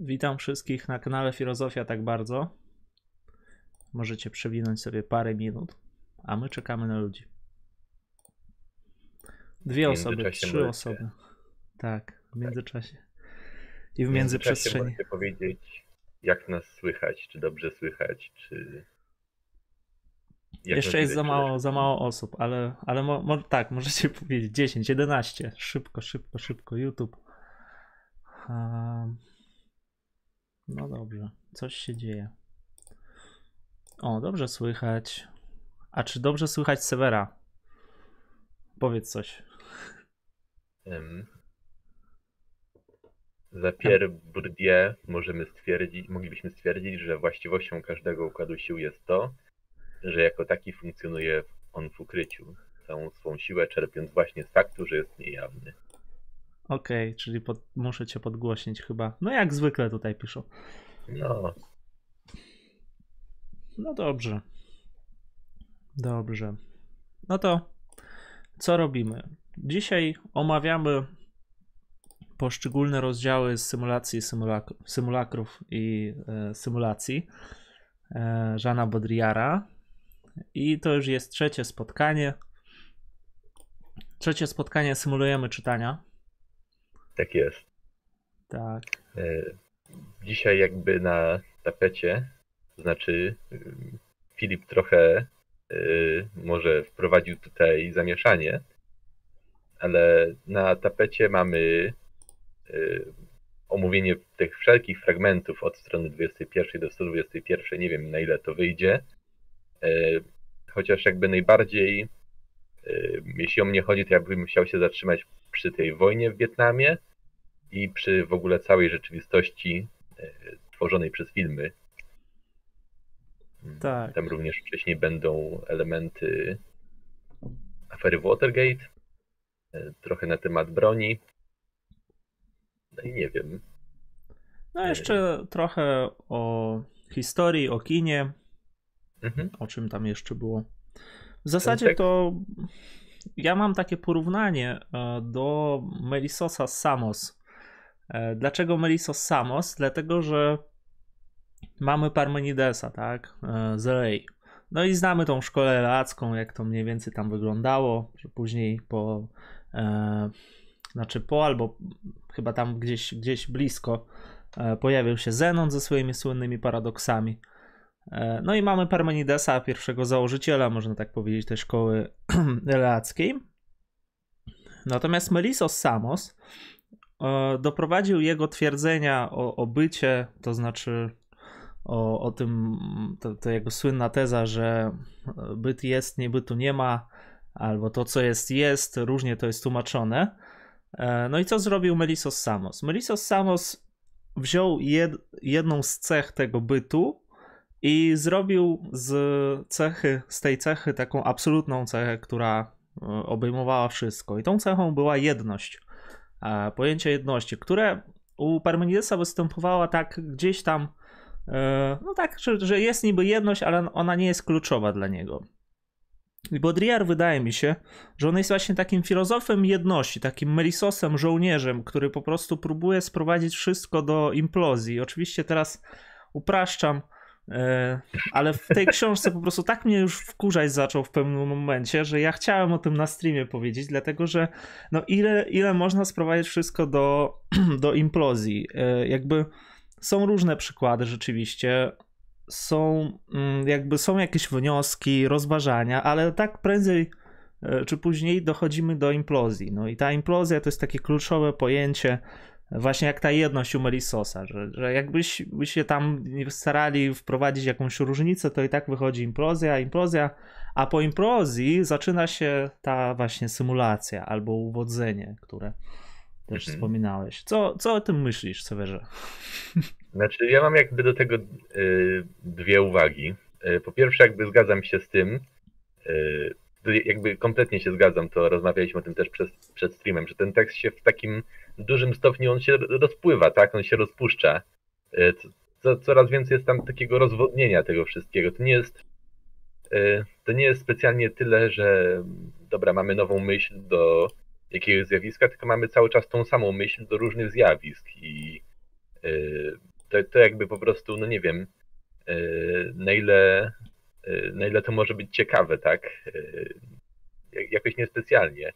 Witam wszystkich na kanale Filozofia Tak Bardzo. Możecie przewinąć sobie parę minut, a my czekamy na ludzi. Dwie osoby, trzy osoby. Tak, w międzyczasie. I w międzyczasie możecie powiedzieć, jak nas słychać, czy dobrze słychać, czy... Jeszcze jest za mało osób, ale tak, możecie powiedzieć 10, 11. Szybko, YouTube. No dobrze, coś się dzieje. O, dobrze słychać. A czy dobrze słychać Severa? Powiedz coś. Za Pierre Bourdieu moglibyśmy stwierdzić, że właściwością każdego układu sił jest to, że jako taki funkcjonuje on w ukryciu, całą swą siłę czerpiąc właśnie z faktu, że jest niejawny. Okej, czyli muszę cię podgłośnić chyba. No jak zwykle tutaj piszą. No. No dobrze. Dobrze. No to co robimy? Dzisiaj omawiamy poszczególne rozdziały z symulacji, symulakrów i symulacji Jana Baudrillarda. I to już jest trzecie spotkanie. Trzecie spotkanie symulujemy czytania. Tak jest. Tak. Dzisiaj jakby na tapecie, to znaczy Filip trochę może wprowadził tutaj zamieszanie, ale na tapecie mamy omówienie tych wszelkich fragmentów od strony 21 do 121, nie wiem na ile to wyjdzie, chociaż jakby najbardziej, jeśli o mnie chodzi, to ja bym musiał się zatrzymać przy tej wojnie w Wietnamie i przy w ogóle całej rzeczywistości tworzonej przez filmy. Tak. Tam również wcześniej będą elementy afery Watergate, trochę na temat broni. No i nie wiem. No jeszcze trochę o historii, o kinie, o czym tam jeszcze było. W zasadzie to ja mam takie porównanie do Melissosa z Samos. Dlaczego Melissos z Samos? Dlatego, że mamy Parmenidesa, tak? Z Rei. No i znamy tą szkołę relacką, jak to mniej więcej tam wyglądało, że później po... albo chyba tam gdzieś blisko pojawił się Zenon ze swoimi słynnymi paradoksami. No i mamy Parmenidesa, pierwszego założyciela, można tak powiedzieć, tej szkoły relackiej. Natomiast Melissos z Samos doprowadził jego twierdzenia o bycie, to znaczy o tym, to jego słynna teza, że byt jest, niebytu nie ma, albo to co jest, różnie to jest tłumaczone. No i co zrobił Melissos z Samos? Melissos z Samos wziął jedną z cech tego bytu i zrobił z tej cechy taką absolutną cechę, która obejmowała wszystko. I tą cechą była jedność, pojęcie jedności, które u Parmenidesa występowała tak gdzieś tam, no tak, że jest niby jedność, ale ona nie jest kluczowa dla niego. I Baudrillard, wydaje mi się, że on jest właśnie takim filozofem jedności, takim Melissosem, żołnierzem, który po prostu próbuje sprowadzić wszystko do implozji. Oczywiście teraz upraszczam, ale w tej książce po prostu tak mnie już wkurzać zaczął w pewnym momencie, że ja chciałem o tym na streamie powiedzieć, dlatego że no ile można sprowadzić wszystko do implozji. Jakby są różne przykłady rzeczywiście, są jakieś wnioski, rozważania, ale tak prędzej czy później dochodzimy do implozji. No i ta implozja to jest takie kluczowe pojęcie, właśnie jak ta jedność u Melissosa, że jakbyśmy się tam starali wprowadzić jakąś różnicę, to i tak wychodzi implozja, a po implozji zaczyna się ta właśnie symulacja albo uwodzenie, które też wspominałeś. Co o tym myślisz, Sewerze? Znaczy ja mam jakby do tego dwie uwagi. Po pierwsze jakby zgadzam się z tym, jakby kompletnie się zgadzam, to rozmawialiśmy o tym też przed streamem, że ten tekst się w takim dużym stopniu on się rozpływa, tak? On się rozpuszcza. Coraz więcej jest tam takiego rozwodnienia tego wszystkiego. To nie jest specjalnie tyle, że dobra, mamy nową myśl do jakiegoś zjawiska, tylko mamy cały czas tą samą myśl do różnych zjawisk i to jakby po prostu, no nie wiem, na ile to może być ciekawe, tak? Jakoś niespecjalnie.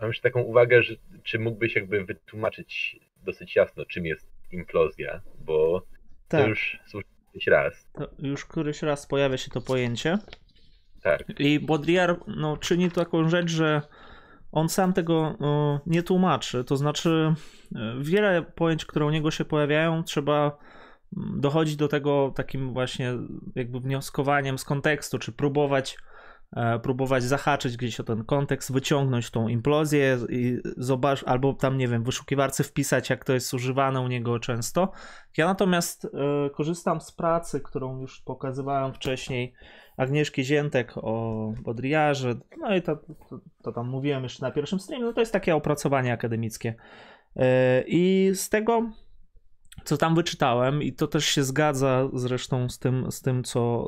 Mam jeszcze taką uwagę, że czy mógłbyś jakby wytłumaczyć dosyć jasno, czym jest implozja, bo tak. To już słyszałeś raz. To już któryś raz pojawia się to pojęcie. Tak. I Baudrillard no, czyni taką rzecz, że on sam tego nie tłumaczy. To znaczy wiele pojęć, które u niego się pojawiają, trzeba dochodzić do tego takim właśnie jakby wnioskowaniem z kontekstu, czy próbować zahaczyć gdzieś o ten kontekst, wyciągnąć tą implozję i zobacz, albo tam, nie wiem, w wyszukiwarce wpisać, jak to jest używane u niego często. Ja natomiast korzystam z pracy, którą już pokazywałem wcześniej, Agnieszki Ziętek o Baudrillardzie, no i to tam mówiłem jeszcze na pierwszym streamie, no to jest takie opracowanie akademickie. I z tego, co tam wyczytałem, i to też się zgadza zresztą z tym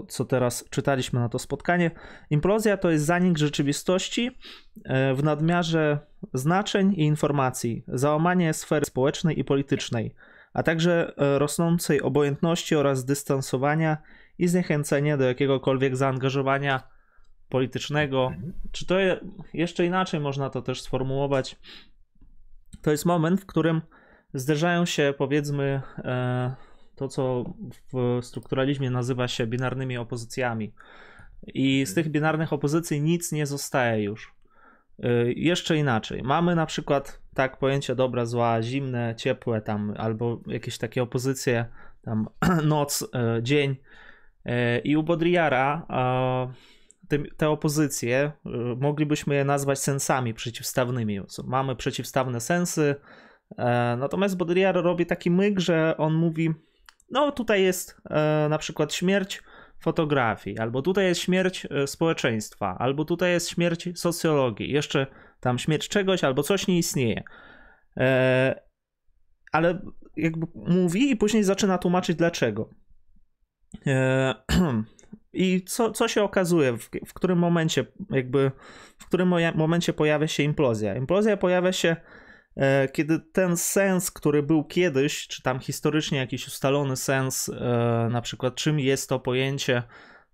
co teraz czytaliśmy na to spotkanie, implozja to jest zanik rzeczywistości w nadmiarze znaczeń i informacji, załamanie sfery społecznej i politycznej, a także rosnącej obojętności oraz dystansowania i zniechęcenie do jakiegokolwiek zaangażowania politycznego. Czy to jeszcze inaczej można to też sformułować? To jest moment, w którym zderzają się, powiedzmy, to, co w strukturalizmie nazywa się binarnymi opozycjami. I z tych binarnych opozycji nic nie zostaje już. Jeszcze inaczej. Mamy na przykład tak pojęcie dobra, zła, zimne, ciepłe tam, albo jakieś takie opozycje, tam noc, dzień. I u Baudrillarda te opozycje moglibyśmy je nazwać sensami przeciwstawnymi. Mamy przeciwstawne sensy. Natomiast Baudrillard robi taki myk, że on mówi, no tutaj jest na przykład śmierć fotografii, albo tutaj jest śmierć społeczeństwa, albo tutaj jest śmierć socjologii, jeszcze tam śmierć czegoś, albo coś nie istnieje. Ale jakby mówi i później zaczyna tłumaczyć dlaczego. I co się okazuje, w którym momencie jakby, w którym momencie pojawia się implozja. Implozja pojawia się, kiedy ten sens, który był kiedyś, czy tam historycznie jakiś ustalony sens, na przykład czym jest to pojęcie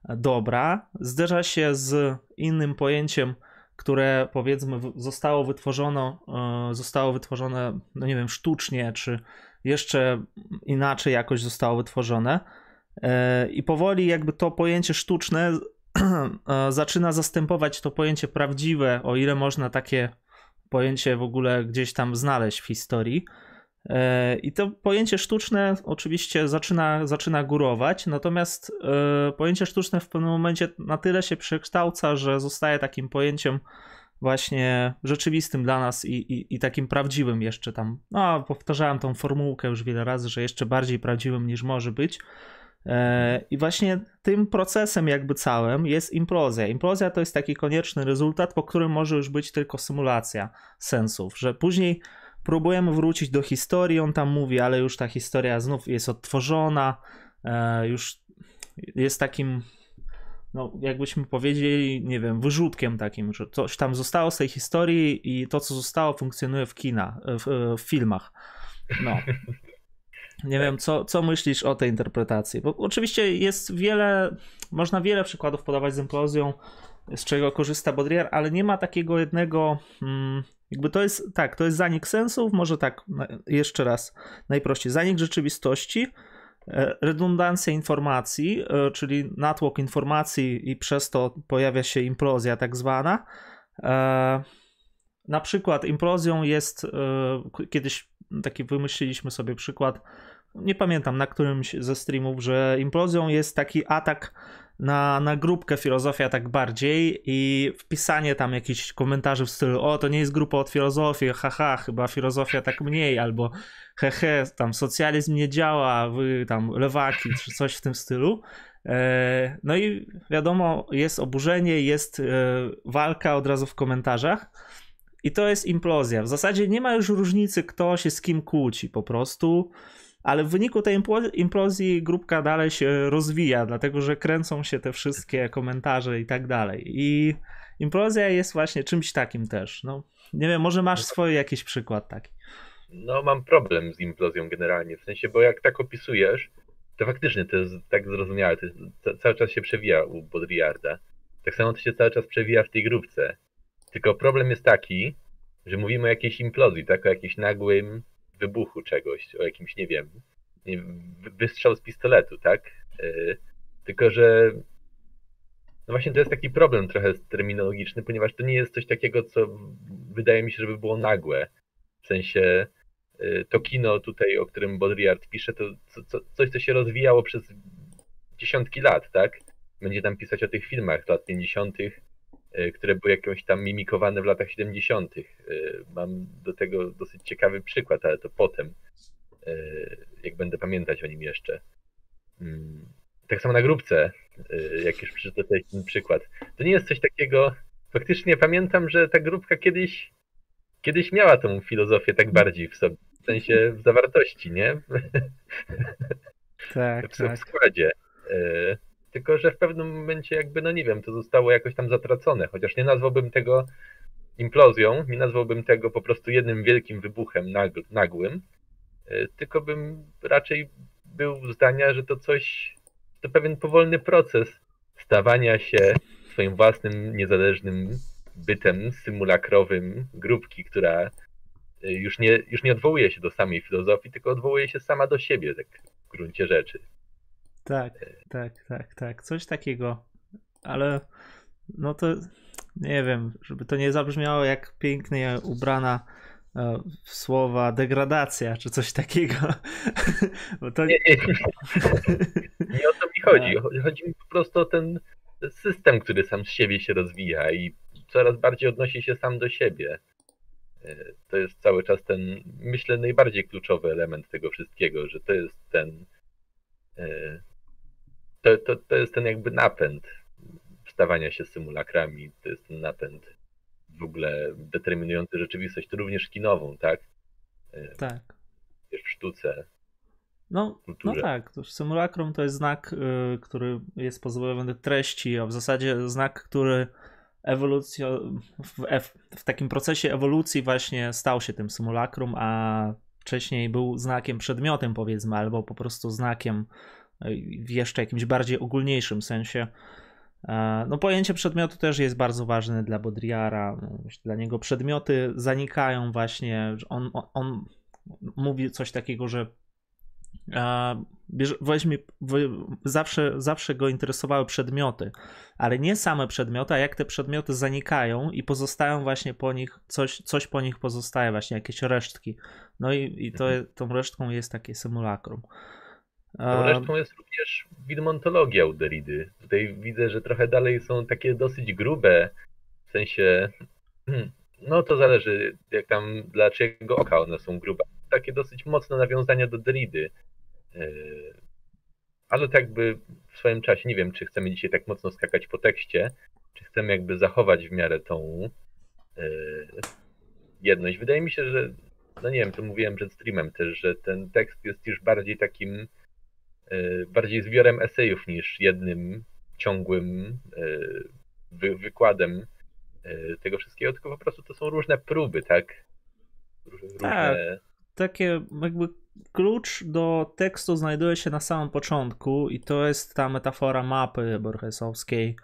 dobra, zderza się z innym pojęciem, które powiedzmy zostało wytworzone, no nie wiem, sztucznie, czy jeszcze inaczej jakoś zostało wytworzone. I powoli jakby to pojęcie sztuczne zaczyna zastępować to pojęcie prawdziwe, o ile można takie pojęcie w ogóle gdzieś tam znaleźć w historii. I to pojęcie sztuczne oczywiście zaczyna górować, natomiast pojęcie sztuczne w pewnym momencie na tyle się przekształca, że zostaje takim pojęciem właśnie rzeczywistym dla nas i takim prawdziwym jeszcze tam. No, powtarzałem tą formułkę już wiele razy, że jeszcze bardziej prawdziwym niż może być. I właśnie tym procesem jakby całym jest implozja. Implozja to jest taki konieczny rezultat, po którym może już być tylko symulacja sensów, że później próbujemy wrócić do historii, on tam mówi, ale już ta historia znów jest odtworzona, już jest takim, no jakbyśmy powiedzieli, nie wiem, wyrzutkiem takim, że coś tam zostało z tej historii i to, co zostało, funkcjonuje w filmach. No. Nie wiem, co myślisz o tej interpretacji? Bo oczywiście jest wiele, można wiele przykładów podawać z implozją, z czego korzysta Baudrillard, ale nie ma takiego jednego, jakby to jest, tak, to jest zanik sensów, może tak, jeszcze raz, najprościej, zanik rzeczywistości, redundancja informacji, czyli natłok informacji i przez to pojawia się implozja tak zwana. Na przykład implozją jest, kiedyś taki wymyśliliśmy sobie przykład, nie pamiętam na którymś ze streamów, że implozją jest taki atak na grupkę Filozofia Tak Bardziej i wpisanie tam jakichś komentarzy w stylu, o to nie jest grupa od filozofii, haha, chyba filozofia tak mniej, albo hehe, tam socjalizm nie działa, wy tam lewaki, czy coś w tym stylu. No i wiadomo, jest oburzenie, jest walka od razu w komentarzach. I to jest implozja. W zasadzie nie ma już różnicy, kto się z kim kłóci po prostu, ale w wyniku tej implozji grupka dalej się rozwija, dlatego że kręcą się te wszystkie komentarze i tak dalej. I implozja jest właśnie czymś takim też. No, nie wiem, może masz swój jakiś przykład taki. no mam problem z implozją generalnie, w sensie, bo jak tak opisujesz, to faktycznie to jest tak zrozumiałe, to cały czas się przewija u Baudrillarda. Tak samo to się cały czas przewija w tej grupce. Tylko problem jest taki, że mówimy o jakiejś implozji, tak? O jakimś nagłym wybuchu czegoś, o jakimś, nie wiem, wystrzał z pistoletu, tak? Tylko że no właśnie to jest taki problem trochę terminologiczny, ponieważ to nie jest coś takiego, co wydaje mi się, żeby było nagłe. W sensie to kino tutaj, o którym Baudrillard pisze, to coś, co się rozwijało przez dziesiątki lat, tak? Będzie tam pisać o tych filmach lat 50., które były jakieś tam mimikowane w latach 70. Mam do tego dosyć ciekawy przykład, ale to potem, jak będę pamiętać o nim jeszcze. Tak samo na grupce, jak już przeczytałem ten przykład. To nie jest coś takiego... Faktycznie pamiętam, że ta grupka kiedyś miała tą filozofię tak bardziej w sobie, w sensie w zawartości, nie? Tak, w składzie. Tylko że w pewnym momencie jakby, no nie wiem, to zostało jakoś tam zatracone, chociaż nie nazwałbym tego implozją, nie nazwałbym tego po prostu jednym wielkim wybuchem nagłym, tylko bym raczej był zdania, że to coś, to pewien powolny proces stawania się swoim własnym, niezależnym bytem symulakrowym grupki, która już nie odwołuje się do samej filozofii, tylko odwołuje się sama do siebie, tak w gruncie rzeczy. Tak. Coś takiego. Ale no to nie wiem, żeby to nie zabrzmiało jak pięknie ubrana w słowa degradacja, czy coś takiego. Bo to... Nie o to mi chodzi. Chodzi mi po prostu o ten system, który sam z siebie się rozwija i coraz bardziej odnosi się sam do siebie. To jest cały czas ten, myślę, najbardziej kluczowy element tego wszystkiego, że to jest ten... To jest ten jakby napęd stawania się symulakrami, to jest ten napęd w ogóle determinujący rzeczywistość, to również kinową, tak? Tak. W sztuce. No tak, symulakrum to jest znak, który jest pozbawiony treści, a w zasadzie znak, który w takim procesie ewolucji właśnie stał się tym symulakrum, a wcześniej był znakiem przedmiotem, powiedzmy, albo po prostu znakiem w jeszcze jakimś bardziej ogólniejszym sensie. No, pojęcie przedmiotu też jest bardzo ważne dla Baudrillara. Dla niego przedmioty zanikają właśnie. On mówi coś takiego, że zawsze go interesowały przedmioty, ale nie same przedmioty, a jak te przedmioty zanikają i pozostają właśnie po nich, coś po nich pozostaje, właśnie jakieś resztki. No i tą resztką jest takie symulakrum. Tą resztką jest również widmontologia u Derridy. Tutaj widzę, że trochę dalej są takie dosyć grube, w sensie, no to zależy jak tam, dla czyjego oka one są grube. Takie dosyć mocne nawiązania do Derridy. Ale tak jakby w swoim czasie, nie wiem, czy chcemy dzisiaj tak mocno skakać po tekście, czy chcemy jakby zachować w miarę tą jedność. Wydaje mi się, że, no nie wiem, to mówiłem przed streamem też, że ten tekst jest już bardziej takim, bardziej zbiorem esejów niż jednym ciągłym wykładem tego wszystkiego, tylko po prostu to są różne próby, tak? Różne... Takie jakby klucz do tekstu znajduje się na samym początku i to jest ta metafora mapy borgesowskiej,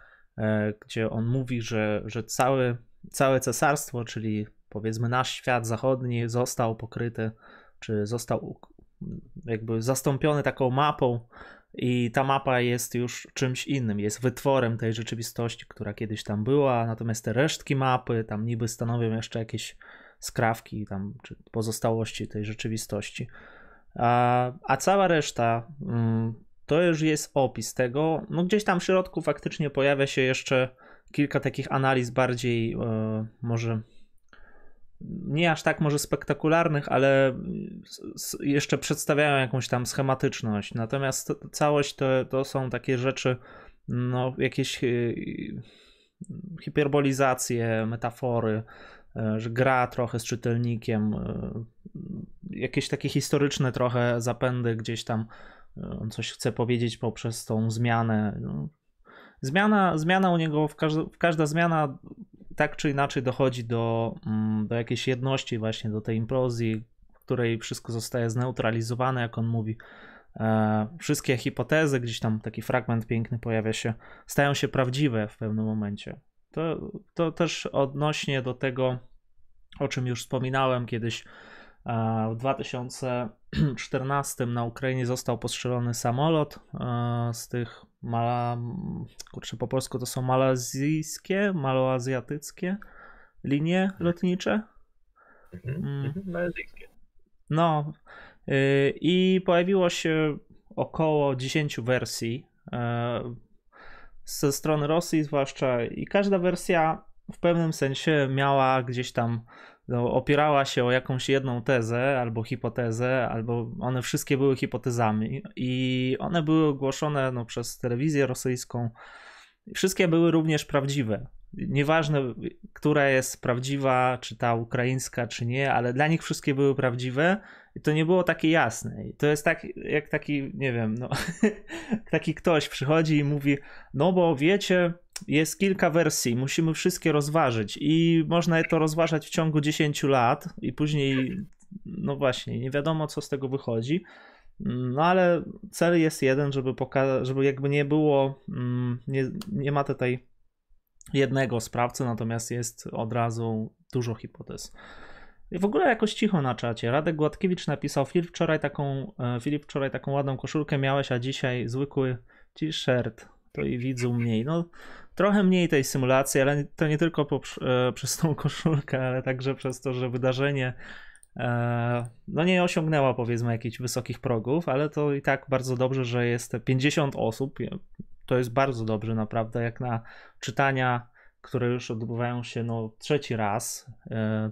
gdzie on mówi, że całe cesarstwo, czyli powiedzmy nasz świat zachodni, został pokryty, czy został jakby zastąpiony taką mapą i ta mapa jest już czymś innym, jest wytworem tej rzeczywistości, która kiedyś tam była, natomiast te resztki mapy tam niby stanowią jeszcze jakieś skrawki tam, czy pozostałości tej rzeczywistości. A cała reszta to już jest opis tego. No gdzieś tam w środku faktycznie pojawia się jeszcze kilka takich analiz bardziej może nie aż tak może spektakularnych, ale jeszcze przedstawiają jakąś tam schematyczność. Natomiast całość to są takie rzeczy, no jakieś hiperbolizacje, metafory, że gra trochę z czytelnikiem, jakieś takie historyczne trochę zapędy gdzieś tam, on coś chce powiedzieć poprzez tą zmianę. Zmiana u niego, każda zmiana tak czy inaczej dochodzi do jakiejś jedności właśnie, do tej implozji, której wszystko zostaje zneutralizowane, jak on mówi. Wszystkie hipotezy, gdzieś tam taki fragment piękny pojawia się, stają się prawdziwe w pewnym momencie. To też odnośnie do tego, o czym już wspominałem kiedyś. W 2014 na Ukrainie został postrzelony samolot z tych, kurczę, po polsku to są maloazjatyckie linie lotnicze. Malezyjskie. No i pojawiło się około 10 wersji ze strony Rosji zwłaszcza i każda wersja w pewnym sensie miała gdzieś tam, opierała się o jakąś jedną tezę albo hipotezę, albo one wszystkie były hipotezami i one były ogłoszone przez telewizję rosyjską. Wszystkie były również prawdziwe. Nieważne, która jest prawdziwa, czy ta ukraińska, czy nie, ale dla nich wszystkie były prawdziwe i to nie było takie jasne. I to jest tak, jak taki, nie wiem, no, taki ktoś przychodzi i mówi, no bo wiecie, jest kilka wersji, musimy wszystkie rozważyć i można to rozważać w ciągu 10 lat i później, no właśnie, nie wiadomo co z tego wychodzi. No ale cel jest jeden, żeby pokazać, żeby jakby nie było, nie ma tutaj jednego sprawcy, natomiast jest od razu dużo hipotez. I w ogóle jakoś cicho na czacie. Radek Gładkiewicz napisał, Filip, wczoraj taką ładną koszulkę miałeś, a dzisiaj zwykły t-shirt. To i widzą mniej. No, trochę mniej tej symulacji, ale to nie tylko przez tą koszulkę, ale także przez to, że wydarzenie no nie osiągnęło, powiedzmy, jakichś wysokich progów, ale to i tak bardzo dobrze, że jest 50 osób. To jest bardzo dobrze naprawdę, jak na czytania, które już odbywają się no, trzeci raz.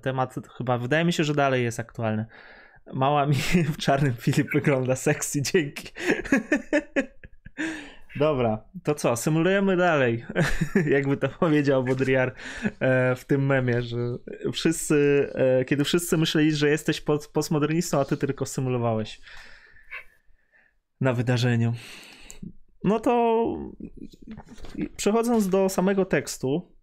Temat chyba, wydaje mi się, że dalej jest aktualny. Mała mi w czarnym Filip wygląda sexy, dzięki. Dobra, to co? Symulujemy dalej, jakby to powiedział Baudrillard w tym memie, że wszyscy, kiedy wszyscy myśleli, że jesteś postmodernistą, a ty tylko symulowałeś na wydarzeniu. No to przechodząc do samego tekstu,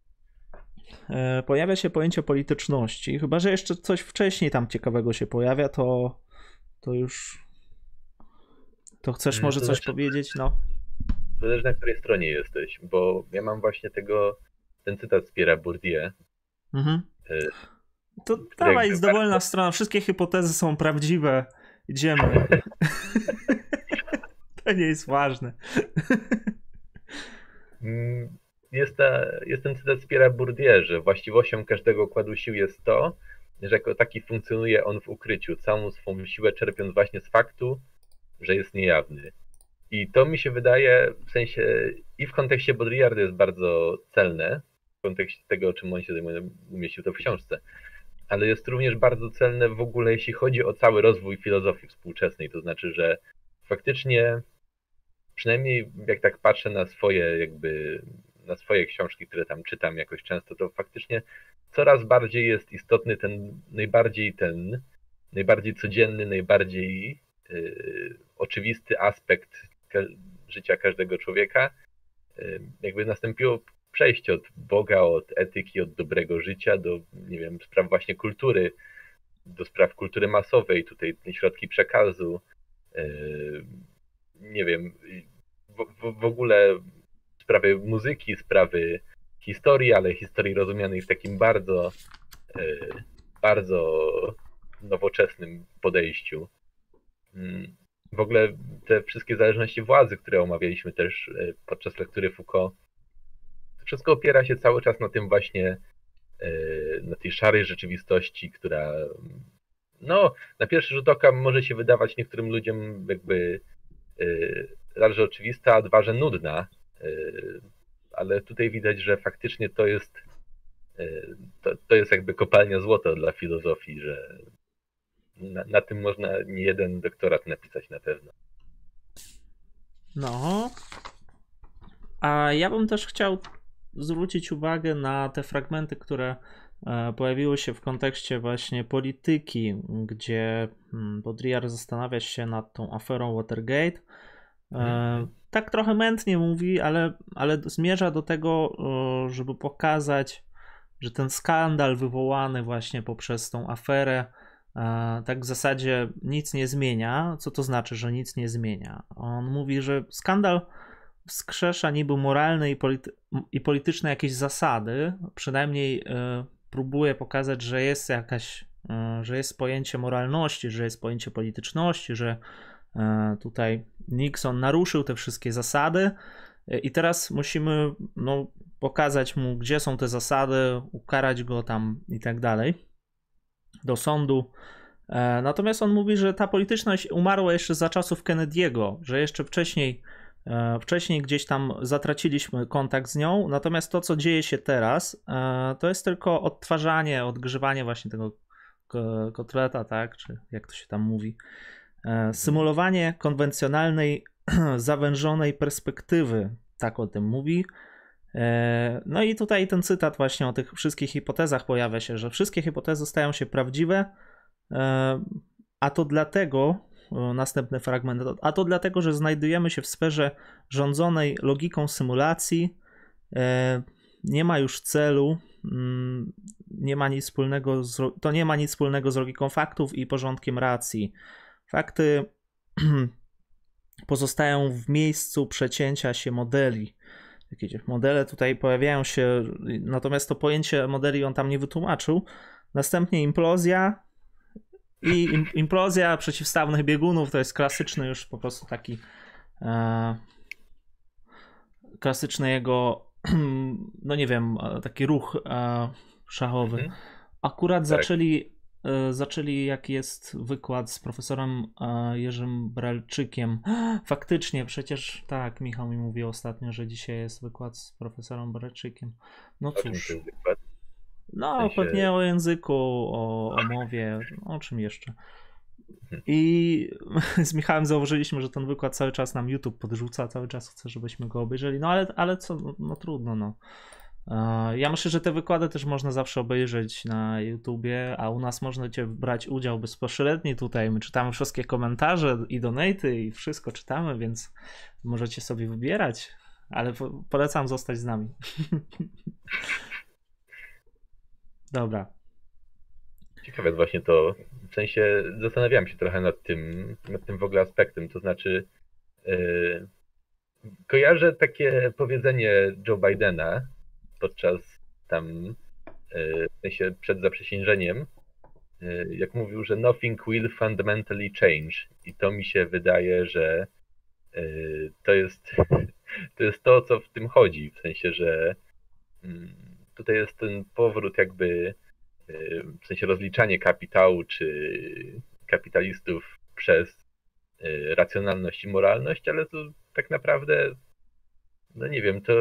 pojawia się pojęcie polityczności. Chyba że jeszcze coś wcześniej tam ciekawego się pojawia, to już... To chcesz może coś powiedzieć? No. Zależy na której stronie jesteś, bo ja mam właśnie ten cytat z Pierre'a Bourdieu. To dawaj, jest dowolna strona, wszystkie hipotezy są prawdziwe, idziemy. To nie jest ważne. Jest ten cytat z Pierre'a Bourdieu, że właściwością każdego układu sił jest to, że jako taki funkcjonuje on w ukryciu, całą swą siłę czerpiąc właśnie z faktu, że jest niejawny. I to mi się wydaje, w sensie i w kontekście Baudrillarda jest bardzo celne, w kontekście tego, o czym on się zajmuje, umieścił to w książce, ale jest również bardzo celne w ogóle, jeśli chodzi o cały rozwój filozofii współczesnej, to znaczy, że faktycznie, przynajmniej jak tak patrzę na swoje na swoje książki, które tam czytam jakoś często, to faktycznie coraz bardziej jest istotny ten najbardziej codzienny, najbardziej oczywisty aspekt życia każdego człowieka. Jakby nastąpiło przejście od Boga, od etyki, od dobrego życia do, nie wiem, spraw właśnie kultury, do spraw kultury masowej, tutaj środki przekazu, nie wiem, w ogóle sprawy muzyki, sprawy historii, ale historii rozumianej w takim bardzo, bardzo nowoczesnym podejściu. W ogóle te wszystkie zależności władzy, które omawialiśmy też podczas lektury Foucault, to wszystko opiera się cały czas na tym właśnie, na tej szarej rzeczywistości, która no, na pierwszy rzut oka może się wydawać niektórym ludziom jakby raz, że oczywista, a dwa, że nudna, ale tutaj widać, że faktycznie to jest jakby kopalnia złota dla filozofii, że na tym można nie jeden doktorat napisać na pewno. No. A ja bym też chciał zwrócić uwagę na te fragmenty, które pojawiły się w kontekście właśnie polityki, gdzie Baudrillard zastanawia się nad tą aferą Watergate. Tak trochę mętnie mówi, ale zmierza do tego, żeby pokazać, że ten skandal wywołany właśnie poprzez tą aferę tak w zasadzie nic nie zmienia. Co to znaczy, że nic nie zmienia? On mówi, że skandal wskrzesza niby moralne i polityczne jakieś zasady, przynajmniej próbuje pokazać, że jest jakaś, że jest pojęcie moralności, że jest pojęcie polityczności, że tutaj Nixon naruszył te wszystkie zasady i teraz musimy no, pokazać mu, gdzie są te zasady, ukarać go tam i tak dalej, do sądu. Natomiast on mówi, że ta polityczność umarła jeszcze za czasów Kennedy'ego, że jeszcze wcześniej gdzieś tam zatraciliśmy kontakt z nią, natomiast to, co dzieje się teraz, to jest tylko odtwarzanie, odgrzewanie właśnie tego kotleta, tak, czy jak to się tam mówi, symulowanie konwencjonalnej, zawężonej perspektywy, tak o tym mówi. No i tutaj ten cytat właśnie o tych wszystkich hipotezach pojawia się, że wszystkie hipotezy stają się prawdziwe, a to dlatego, następny fragment, a to dlatego, że znajdujemy się w sferze rządzonej logiką symulacji, nie ma już celu, nie ma nic wspólnego z, to nie ma nic wspólnego z logiką faktów i porządkiem racji. Fakty pozostają w miejscu przecięcia się modeli. Modele tutaj pojawiają się, natomiast to pojęcie modeli on tam nie wytłumaczył. Następnie implozja i implozja przeciwstawnych biegunów, to jest klasyczny już po prostu taki klasyczny jego, no nie wiem, taki ruch szachowy. Mhm. Akurat tak. Zaczęli jak jest wykład z profesorem Jerzym Bralczykiem. Faktycznie, przecież tak, Michał mi mówił ostatnio, że dzisiaj jest wykład z profesorem Bralczykiem. No cóż, no pewnie o języku, o mowie, o czym jeszcze. I z Michałem założyliśmy, że ten wykład cały czas nam YouTube podrzuca, cały czas chce, żebyśmy go obejrzeli, no ale co, no trudno, no. Ja myślę, że te wykłady też można zawsze obejrzeć na YouTubie, a u nas możecie brać udział bezpośredni tutaj. My czytamy wszystkie komentarze i donaty i wszystko czytamy, więc możecie sobie wybierać, ale polecam zostać z nami. Dobra. Ciekawe jest właśnie to, w sensie zastanawiałem się trochę nad tym w ogóle aspektem, to znaczy kojarzę takie powiedzenie Joe Bidena, podczas tam, w sensie przed zaprzysiężeniem, jak mówił, że nothing will fundamentally change. I to mi się wydaje, że to jest to, co w tym chodzi. W sensie, że tutaj jest ten powrót jakby, w sensie rozliczanie kapitału czy kapitalistów przez racjonalność i moralność, ale to tak naprawdę no nie wiem, to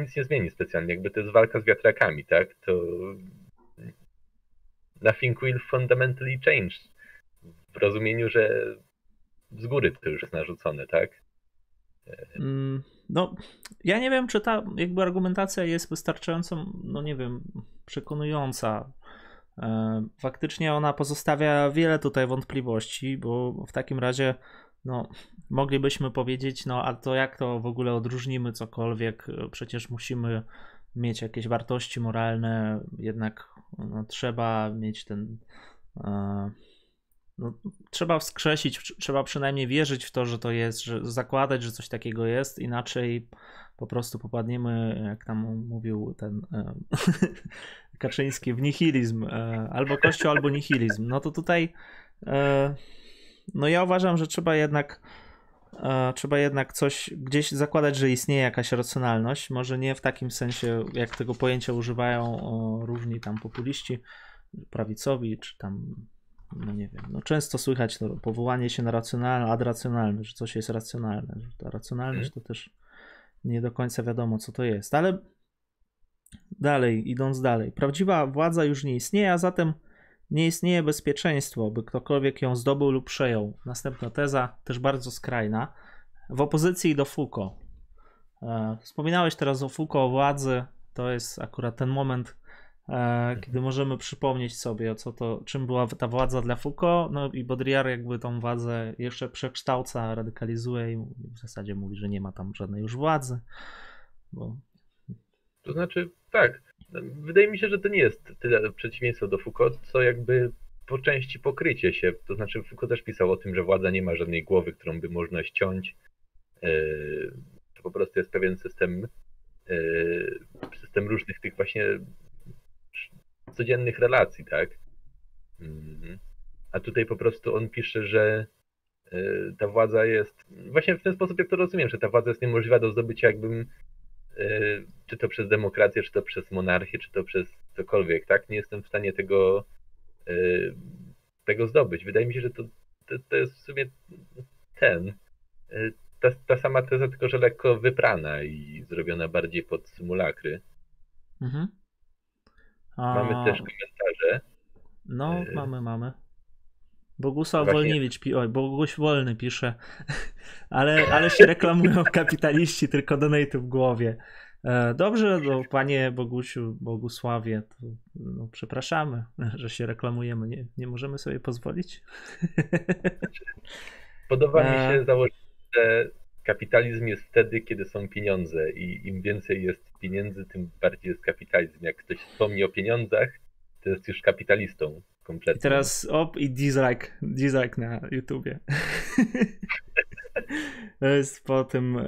nic nie zmieni specjalnie, jakby to jest walka z wiatrakami, tak? To nothing will fundamentally change w rozumieniu, że z góry to już jest narzucone, tak? No, ja nie wiem, czy ta jakby argumentacja jest wystarczająco, no nie wiem, przekonująca. Faktycznie ona pozostawia wiele tutaj wątpliwości, bo w takim razie no, moglibyśmy powiedzieć, no a to jak to w ogóle odróżnimy cokolwiek, przecież musimy mieć jakieś wartości moralne, jednak no, trzeba mieć ten, no, trzeba wskrzesić, trzeba przynajmniej wierzyć w to, że to jest, że zakładać, że coś takiego jest, inaczej po prostu popadniemy, jak tam mówił ten Kaczyński, w nihilizm, albo kościół, albo nihilizm. No to tutaj no ja uważam, że trzeba jednak coś gdzieś zakładać, że istnieje jakaś racjonalność, może nie w takim sensie, jak tego pojęcia używają różni tam populiści, prawicowi, czy tam, no nie wiem, no często słychać to powołanie się na racjonalne, ad racjonalne, że coś jest racjonalne, że ta racjonalność to też nie do końca wiadomo, co to jest, ale dalej, idąc dalej, prawdziwa władza już nie istnieje, a zatem nie istnieje bezpieczeństwo, by ktokolwiek ją zdobył lub przejął. Następna teza, też bardzo skrajna, w opozycji do Foucault. Wspominałeś teraz o Foucault, o władzy. To jest akurat ten moment, kiedy możemy przypomnieć sobie, czym była ta władza dla Foucault. No i Baudrillard jakby tą władzę jeszcze przekształca, radykalizuje i w zasadzie mówi, że nie ma tam żadnej już władzy. Bo... To znaczy, tak. Wydaje mi się, że to nie jest tyle przeciwieństwo do Foucault, co jakby po części pokrycie się. To znaczy Foucault też pisał o tym, że władza nie ma żadnej głowy, którą by można ściąć. To po prostu jest pewien system różnych tych właśnie codziennych relacji, tak? A tutaj po prostu on pisze, że ta władza jest, właśnie w ten sposób jak to rozumiem, że ta władza jest niemożliwa do zdobycia jakbym, czy to przez demokrację, czy to przez monarchię, czy to przez cokolwiek, tak? Nie jestem w stanie tego zdobyć. Wydaje mi się, że to jest w sumie ta sama teza, tylko że lekko wyprana i zrobiona bardziej pod symulakry. Mhm. Mamy też komentarze. No, mamy. Bogusław Wolniewicz, oj, Boguś Wolny pisze, ale się reklamują kapitaliści, tylko donate'y w głowie. Dobrze, no, panie Bogusiu, Bogusławie, to, no, przepraszamy, że się reklamujemy, nie możemy sobie pozwolić. Podoba mi się założenie, że kapitalizm jest wtedy, kiedy są pieniądze i im więcej jest pieniędzy, tym bardziej jest kapitalizm. Jak ktoś wspomni o pieniądzach, to jest już kapitalistą kompletnie. I teraz op i dislike na YouTubie. To jest po tym,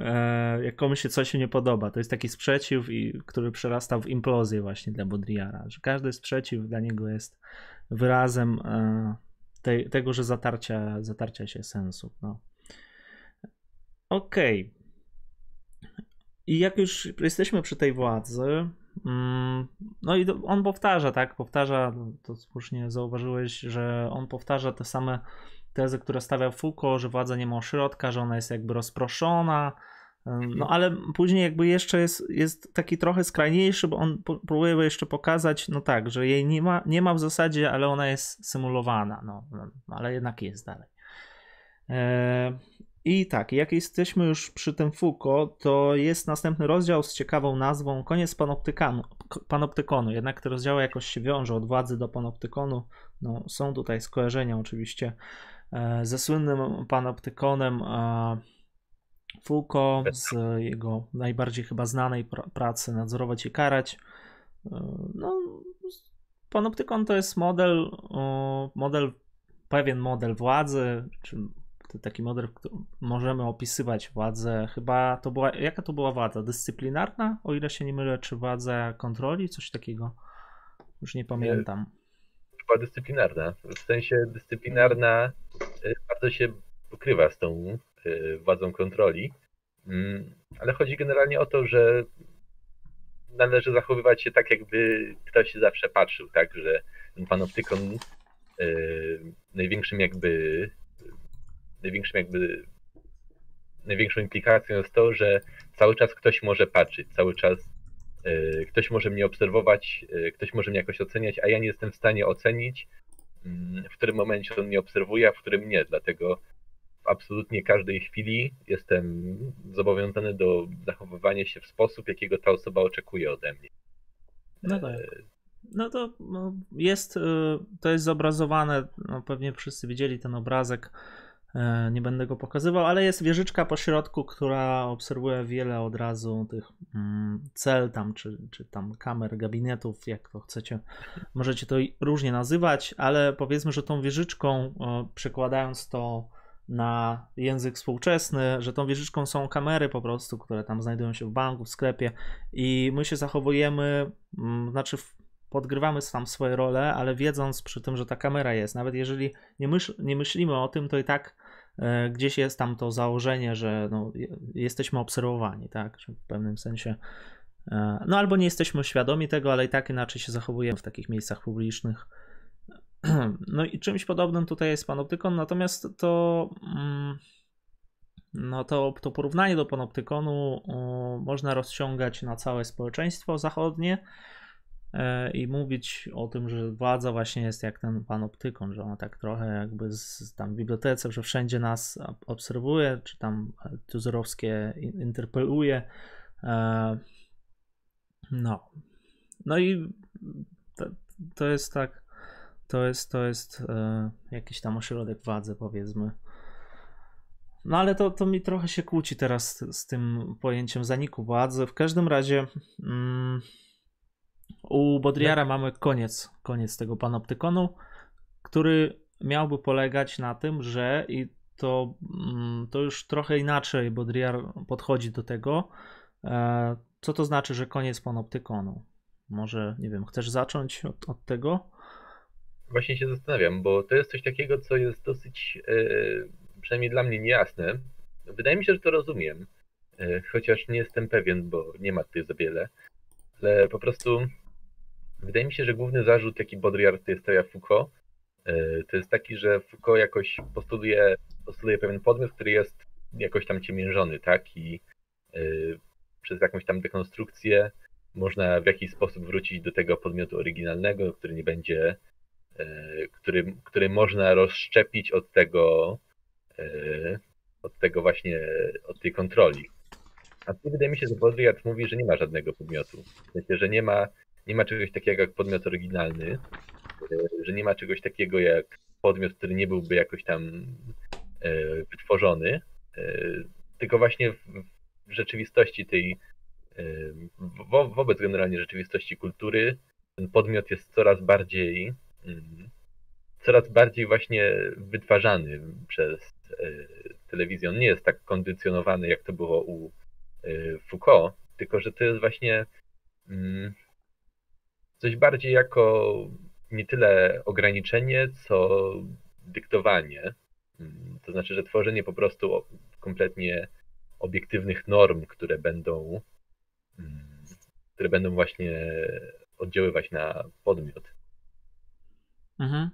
jak komuś się coś nie podoba. To jest taki sprzeciw, który przerasta w implozję właśnie dla Baudrillarda, że każdy sprzeciw dla niego jest wyrazem tego, że zatarcia się sensu. No. Okej. I jak już jesteśmy przy tej władzy, no i on powtarza, tak? Powtarza, to słusznie zauważyłeś, że on powtarza te same tezy, które stawia Foucault, że władza nie ma ośrodka, że ona jest jakby rozproszona, no ale później jakby jeszcze jest taki trochę skrajniejszy, bo on próbuje jeszcze pokazać, no tak, że jej nie ma w zasadzie, ale ona jest symulowana, no ale jednak jest dalej. I tak, jak jesteśmy już przy tym Foucault, to jest następny rozdział z ciekawą nazwą Koniec panoptykonu. Jednak te rozdziały jakoś się wiążą od władzy do panoptykonu. No, są tutaj skojarzenia oczywiście ze słynnym panoptykonem Foucault, z jego najbardziej chyba znanej pracy Nadzorować i karać. No, panoptykon to jest pewien model władzy, czy taki model, w którym możemy opisywać władzę. Chyba to była, jaka to była władza? Dyscyplinarna? O ile się nie mylę, czy władza kontroli? Coś takiego? Już nie pamiętam. Chyba dyscyplinarna. W sensie dyscyplinarna bardzo się pokrywa z tą władzą kontroli, ale chodzi generalnie o to, że należy zachowywać się tak, jakby ktoś się zawsze patrzył, tak, że ten panoptykon największą implikacją jest to, że cały czas ktoś może patrzeć, cały czas ktoś może mnie obserwować, ktoś może mnie jakoś oceniać, a ja nie jestem w stanie ocenić, w którym momencie on mnie obserwuje, a w którym nie. Dlatego w absolutnie każdej chwili jestem zobowiązany do zachowywania się w sposób, jakiego ta osoba oczekuje ode mnie. No tak. No to jest, zobrazowane, no pewnie wszyscy widzieli ten obrazek, nie będę go pokazywał, ale jest wieżyczka po środku, która obserwuje wiele od razu tych cel tam, czy tam kamer, gabinetów, jak to chcecie. Możecie to różnie nazywać, ale powiedzmy, że tą wieżyczką, przekładając to na język współczesny, że tą wieżyczką są kamery po prostu, które tam znajdują się w banku, w sklepie i my się zachowujemy, znaczy podgrywamy tam swoje role, ale wiedząc przy tym, że ta kamera jest. Nawet jeżeli nie myślimy o tym, to i tak gdzieś jest tam to założenie, że no, jesteśmy obserwowani, tak? Że w pewnym sensie, no albo nie jesteśmy świadomi tego, ale i tak inaczej się zachowujemy w takich miejscach publicznych. No i czymś podobnym tutaj jest panoptykon, natomiast to porównanie do panoptykonu można rozciągać na całe społeczeństwo zachodnie, i mówić o tym, że władza właśnie jest jak ten panoptykon, że ona tak trochę jakby tam w bibliotece, że wszędzie nas obserwuje, czy tam tuzerowskie interpeluje. No. No i to jest tak, to jest jakiś tam ośrodek władzy, powiedzmy. No ale to mi trochę się kłóci teraz z tym pojęciem zaniku władzy. W każdym razie u Baudrillarda mamy koniec tego panoptykonu, który miałby polegać na tym, że i to już trochę inaczej Baudrillard podchodzi do tego, co to znaczy, że koniec panoptykonu. Może, nie wiem, chcesz zacząć od tego? Właśnie się zastanawiam, bo to jest coś takiego, co jest dosyć, przynajmniej dla mnie, niejasne. Wydaje mi się, że to rozumiem, chociaż nie jestem pewien, bo nie ma tutaj za wiele, ale po prostu wydaje mi się, że główny zarzut, jaki Baudrillard tutaj stawia Foucault, to jest taki, że Foucault jakoś postuluje pewien podmiot, który jest jakoś tam ciemiężony, tak? I przez jakąś tam dekonstrukcję można w jakiś sposób wrócić do tego podmiotu oryginalnego, który nie będzie, który można rozszczepić od tego właśnie, od tej kontroli. A tu wydaje mi się, że Baudrillard mówi, że nie ma żadnego podmiotu. W sensie, że nie ma czegoś takiego jak podmiot oryginalny, że nie ma czegoś takiego jak podmiot, który nie byłby jakoś tam wytworzony, tylko właśnie w rzeczywistości tej, wobec generalnie rzeczywistości kultury, ten podmiot jest coraz bardziej właśnie wytwarzany przez telewizję. On nie jest tak kondycjonowany, jak to było u Foucault, tylko że to jest właśnie coś bardziej jako nie tyle ograniczenie, co dyktowanie. To znaczy, że tworzenie po prostu kompletnie obiektywnych norm, które będą właśnie oddziaływać na podmiot. Mhm.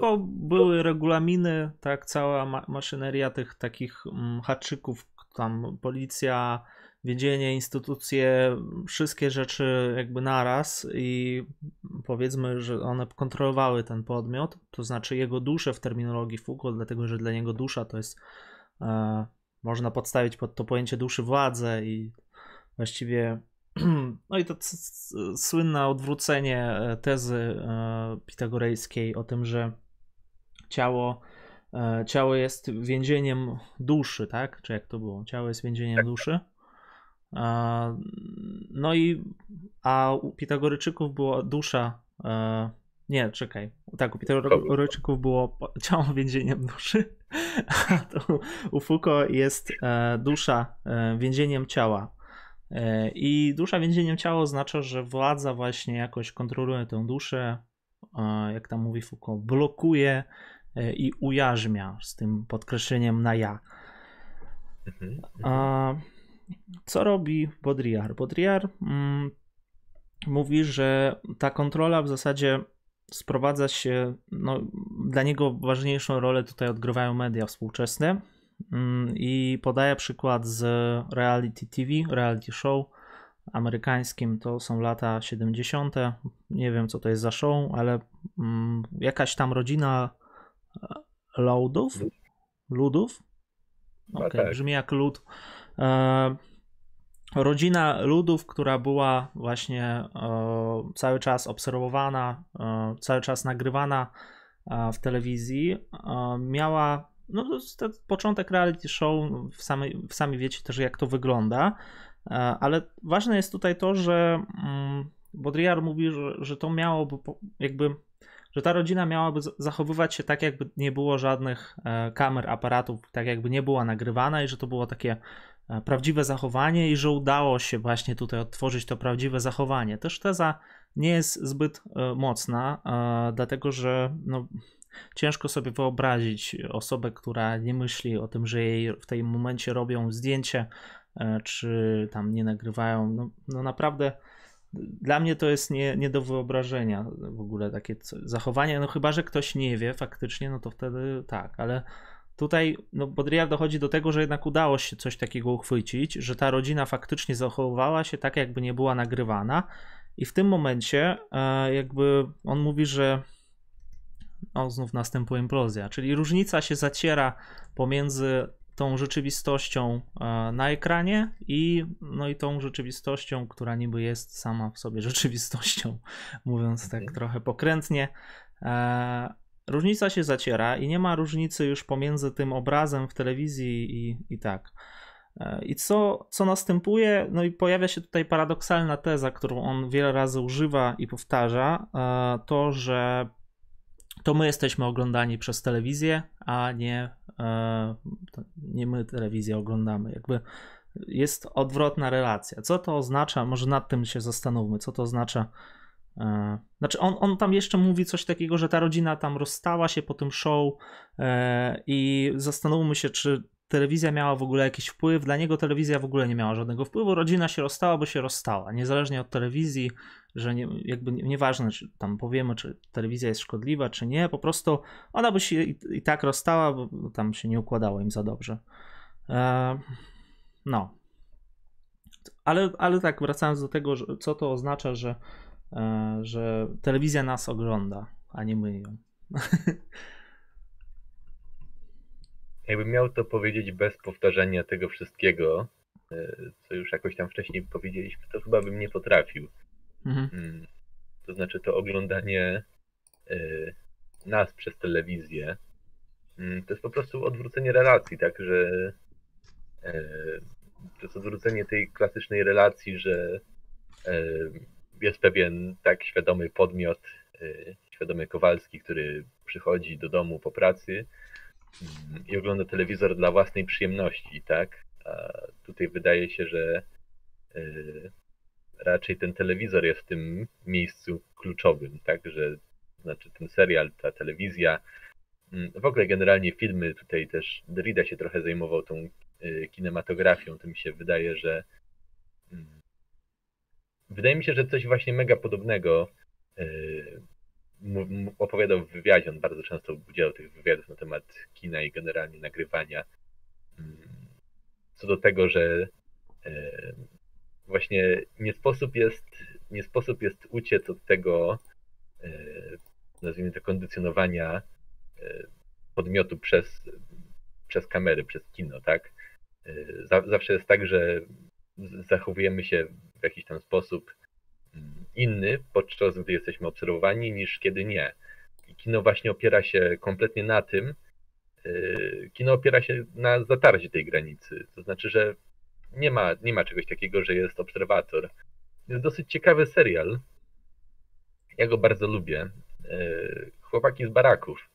To były regulaminy, tak, cała maszyneria tych takich haczyków, tam policja, więzienie, instytucje, wszystkie rzeczy jakby naraz i powiedzmy, że one kontrolowały ten podmiot, to znaczy jego duszę w terminologii Foucault, dlatego że dla niego dusza to jest, można podstawić pod to pojęcie duszy władzę i właściwie no i to słynne odwrócenie tezy pitagorejskiej o tym, że ciało jest więzieniem duszy, tak? Czy jak to było? Ciało jest więzieniem duszy. No i a u Pitagoryczyków była dusza. Nie, czekaj. Tak, u Pitagoryczyków było ciało więzieniem duszy, a to u Foucault jest dusza więzieniem ciała. I dusza więzieniem ciała oznacza, że władza właśnie jakoś kontroluje tę duszę, jak tam mówi Foucault, blokuje i ujarzmia, z tym podkreśleniem na ja. Co robi Baudrillard? Baudrillard mówi, że ta kontrola w zasadzie sprowadza się, no, dla niego ważniejszą rolę tutaj odgrywają media współczesne i podaje przykład z reality TV, reality show amerykańskim, to są lata 70. Nie wiem, co to jest za show, ale jakaś tam rodzina Ludów? Okej, okay, tak. Brzmi jak lud. Rodzina Ludów, która była właśnie cały czas obserwowana, cały czas nagrywana w telewizji, miała, no to początek reality show, sami wiecie też, jak to wygląda, ale ważne jest tutaj to, że Baudrillard mówi, że to miałoby jakby, że ta rodzina miałaby zachowywać się tak, jakby nie było żadnych kamer, aparatów, tak jakby nie była nagrywana i że to było takie prawdziwe zachowanie i że udało się właśnie tutaj odtworzyć to prawdziwe zachowanie. Też teza nie jest zbyt mocna, dlatego że no, ciężko sobie wyobrazić osobę, która nie myśli o tym, że jej w tym momencie robią zdjęcie, czy tam nie nagrywają. No naprawdę dla mnie to jest nie do wyobrażenia w ogóle takie zachowanie, no chyba że ktoś nie wie faktycznie, no to wtedy tak, ale tutaj no, Baudrillard dochodzi do tego, że jednak udało się coś takiego uchwycić, że ta rodzina faktycznie zachowywała się tak, jakby nie była nagrywana i w tym momencie jakby on mówi, że o, znów następuje implozja, czyli różnica się zaciera pomiędzy tą rzeczywistością na ekranie i tą rzeczywistością, która niby jest sama w sobie rzeczywistością, mówiąc tak trochę pokrętnie. Różnica się zaciera i nie ma różnicy już pomiędzy tym obrazem w telewizji i tak. I co następuje? No i pojawia się tutaj paradoksalna teza, którą on wiele razy używa i powtarza, to, że to my jesteśmy oglądani przez telewizję, a nie my telewizję oglądamy. Jakby jest odwrotna relacja. Co to oznacza? Może nad tym się zastanówmy, co to oznacza. Znaczy on tam jeszcze mówi coś takiego, że ta rodzina tam rozstała się po tym show i zastanówmy się, czy telewizja miała w ogóle jakiś wpływ. Dla niego telewizja w ogóle nie miała żadnego wpływu. Rodzina się rozstała, bo się rozstała. Niezależnie od telewizji, że jakby nieważne, czy tam powiemy, czy telewizja jest szkodliwa, czy nie. Po prostu ona by się i tak rozstała, bo tam się nie układało im za dobrze. No. Ale tak, wracając do tego, co to oznacza, że telewizja nas ogląda, a nie my ją. Jakbym miał to powiedzieć bez powtarzania tego wszystkiego, co już jakoś tam wcześniej powiedzieliśmy, to chyba bym nie potrafił. Mhm. To znaczy to oglądanie nas przez telewizję, to jest po prostu odwrócenie relacji, tak, że to jest odwrócenie tej klasycznej relacji, że jest pewien tak świadomy podmiot, świadomy Kowalski, który przychodzi do domu po pracy i ogląda telewizor dla własnej przyjemności, tak? A tutaj wydaje się, że raczej ten telewizor jest w tym miejscu kluczowym, tak? Że znaczy ten serial, ta telewizja, w ogóle generalnie filmy, tutaj też Derrida się trochę zajmował tą kinematografią, to mi się wydaje, że wydaje mi się, że coś właśnie mega podobnego opowiadał w wywiadzie. On bardzo często udzielał tych wywiadów na temat kina i generalnie nagrywania. Co do tego, że właśnie nie sposób jest uciec od tego, nazwijmy to, kondycjonowania podmiotu przez kamery, przez kino, tak? Zawsze jest tak, że zachowujemy się w jakiś tam sposób inny, podczas gdy jesteśmy obserwowani, niż kiedy nie. I kino właśnie opiera się kompletnie na tym, kino opiera się na zatarciu tej granicy. To znaczy, że nie ma czegoś takiego, że jest obserwator. Jest dosyć ciekawy serial. Ja go bardzo lubię. Chłopaki z baraków.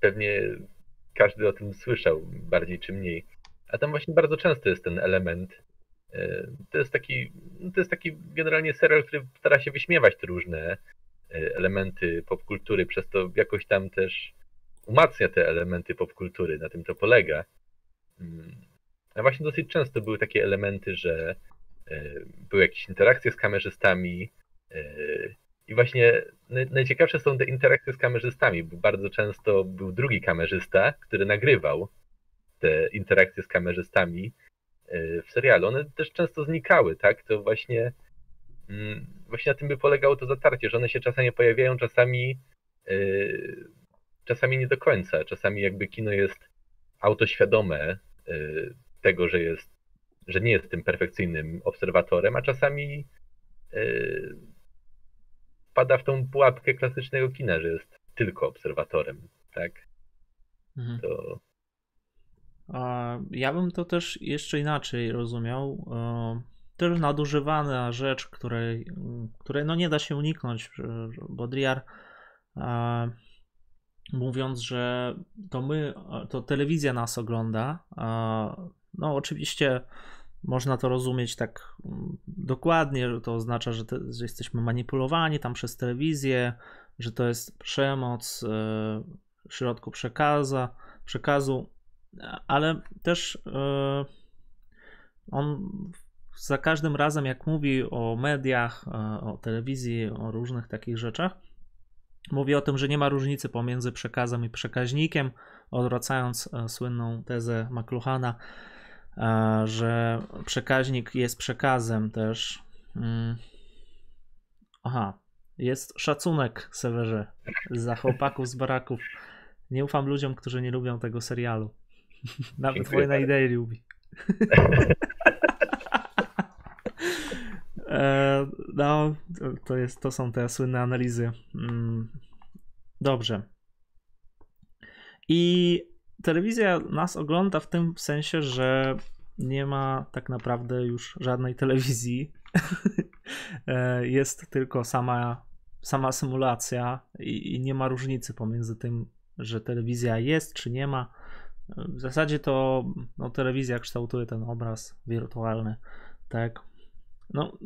Pewnie każdy o tym słyszał, bardziej czy mniej. A tam właśnie bardzo często jest ten element. To jest taki generalnie serial, który stara się wyśmiewać te różne elementy popkultury, przez to jakoś tam też umacnia te elementy popkultury, na tym to polega. A właśnie dosyć często były takie elementy, że były jakieś interakcje z kamerzystami i właśnie najciekawsze są te interakcje z kamerzystami, bo bardzo często był drugi kamerzysta, który nagrywał te interakcje z kamerzystami w serialu. One też często znikały, tak? To właśnie na tym by polegało to zatarcie, że one się czasami pojawiają, czasami nie do końca. Czasami jakby kino jest autoświadome tego, że nie jest tym perfekcyjnym obserwatorem, a czasami wpada w tą pułapkę klasycznego kina, że jest tylko obserwatorem, tak? Mhm. To... Ja bym to też jeszcze inaczej rozumiał. Też nadużywana rzecz, której no nie da się uniknąć. Baudrillard, mówiąc, że to telewizja nas ogląda. No oczywiście można to rozumieć tak dokładnie, że to oznacza, że jesteśmy manipulowani tam przez telewizję, że to jest przemoc w środku przekazu. Ale też on za każdym razem, jak mówi o mediach, o telewizji, o różnych takich rzeczach, mówi o tym, że nie ma różnicy pomiędzy przekazem i przekaźnikiem, odwracając słynną tezę McLuhana, że przekaźnik jest przekazem też. Aha, jest szacunek, Sewerze, za chłopaków z baraków. Nie ufam ludziom, którzy nie lubią tego serialu. Nawet Wojna Idei lubi. No, to są te słynne analizy. Dobrze. I telewizja nas ogląda w tym sensie, że nie ma tak naprawdę już żadnej telewizji. Jest tylko sama sama symulacja i nie ma różnicy pomiędzy tym, że telewizja jest czy nie ma. W zasadzie to no, telewizja kształtuje ten obraz wirtualny, tak? No,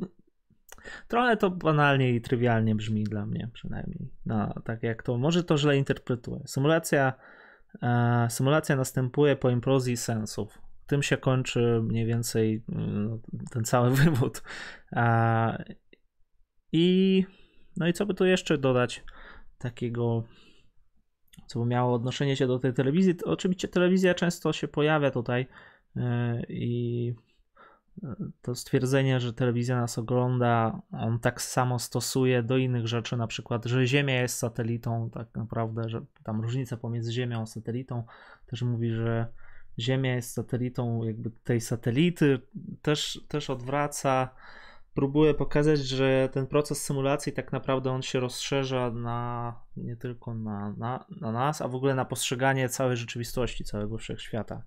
trochę to banalnie i trywialnie brzmi dla mnie przynajmniej. No, tak jak to, może to źle interpretuję. Symulacja następuje po improzji sensów. Tym się kończy mniej więcej ten cały wywód. No i co by tu jeszcze dodać takiego, co by miało odnoszenie się do tej telewizji? To oczywiście telewizja często się pojawia tutaj i to stwierdzenie, że telewizja nas ogląda, on tak samo stosuje do innych rzeczy, na przykład, że Ziemia jest satelitą, tak naprawdę, że tam różnica pomiędzy Ziemią a satelitą, też mówi, że Ziemia jest satelitą jakby tej satelity, też odwraca. Próbuję pokazać, że ten proces symulacji tak naprawdę on się rozszerza na nie tylko na nas, a w ogóle na postrzeganie całej rzeczywistości, całego wszechświata.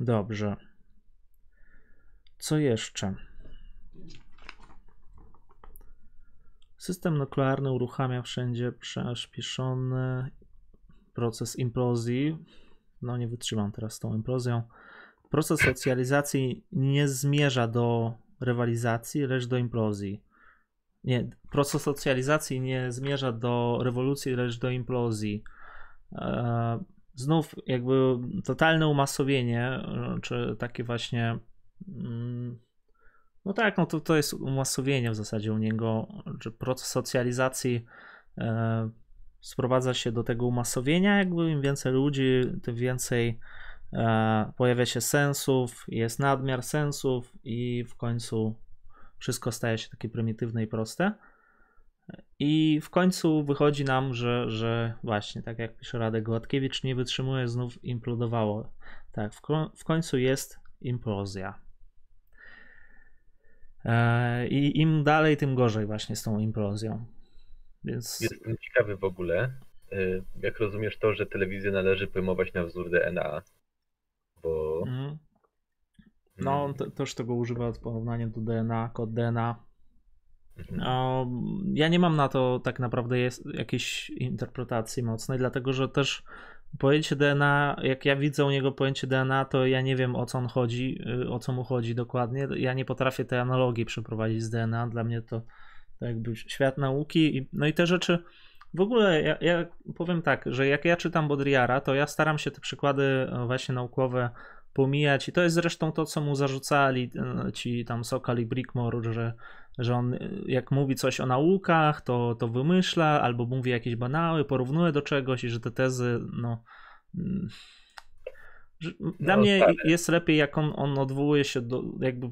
Dobrze. Co jeszcze? System nuklearny uruchamia wszędzie przyspieszony proces implozji. No nie wytrzymam teraz z tą implozją. Proces socjalizacji nie zmierza do rywalizacji, lecz do implozji. Nie, proces socjalizacji nie zmierza do rewolucji, lecz do implozji. Znów jakby totalne umasowienie, czy takie właśnie, no tak, no to jest umasowienie w zasadzie u niego, że proces socjalizacji sprowadza się do tego umasowienia, jakby im więcej ludzi, tym więcej pojawia się sensów, jest nadmiar sensów i w końcu wszystko staje się takie prymitywne i proste. I w końcu wychodzi nam, że właśnie, tak jak pisze Radek Gładkiewicz, nie wytrzymuje, znów implodowało. Tak, w końcu jest implozja. I im dalej, tym gorzej właśnie z tą implozją. Więc... Jestem ciekawy w ogóle, jak rozumiesz to, że telewizję należy pojmować na wzór DNA. Bo... No, też tego używa w porównaniu do DNA, kod DNA. Ja nie mam na to tak naprawdę jakiejś interpretacji mocnej, dlatego że też pojęcie DNA, jak ja widzę u niego pojęcie DNA, to ja nie wiem, o co on chodzi, o co mu chodzi dokładnie. Ja nie potrafię tej analogii przeprowadzić z DNA. Dla mnie to jakby świat nauki. No i te rzeczy... W ogóle ja powiem tak, że jak ja czytam Baudrillarda, to ja staram się te przykłady właśnie naukowe pomijać i to jest zresztą to, co mu zarzucali ci tam Sokal i Brickmore, że on jak mówi coś o naukach, to wymyśla albo mówi jakieś banały, porównuje do czegoś i że te tezy, no... Dla mnie stary. Jest lepiej, jak on odwołuje się do jakby...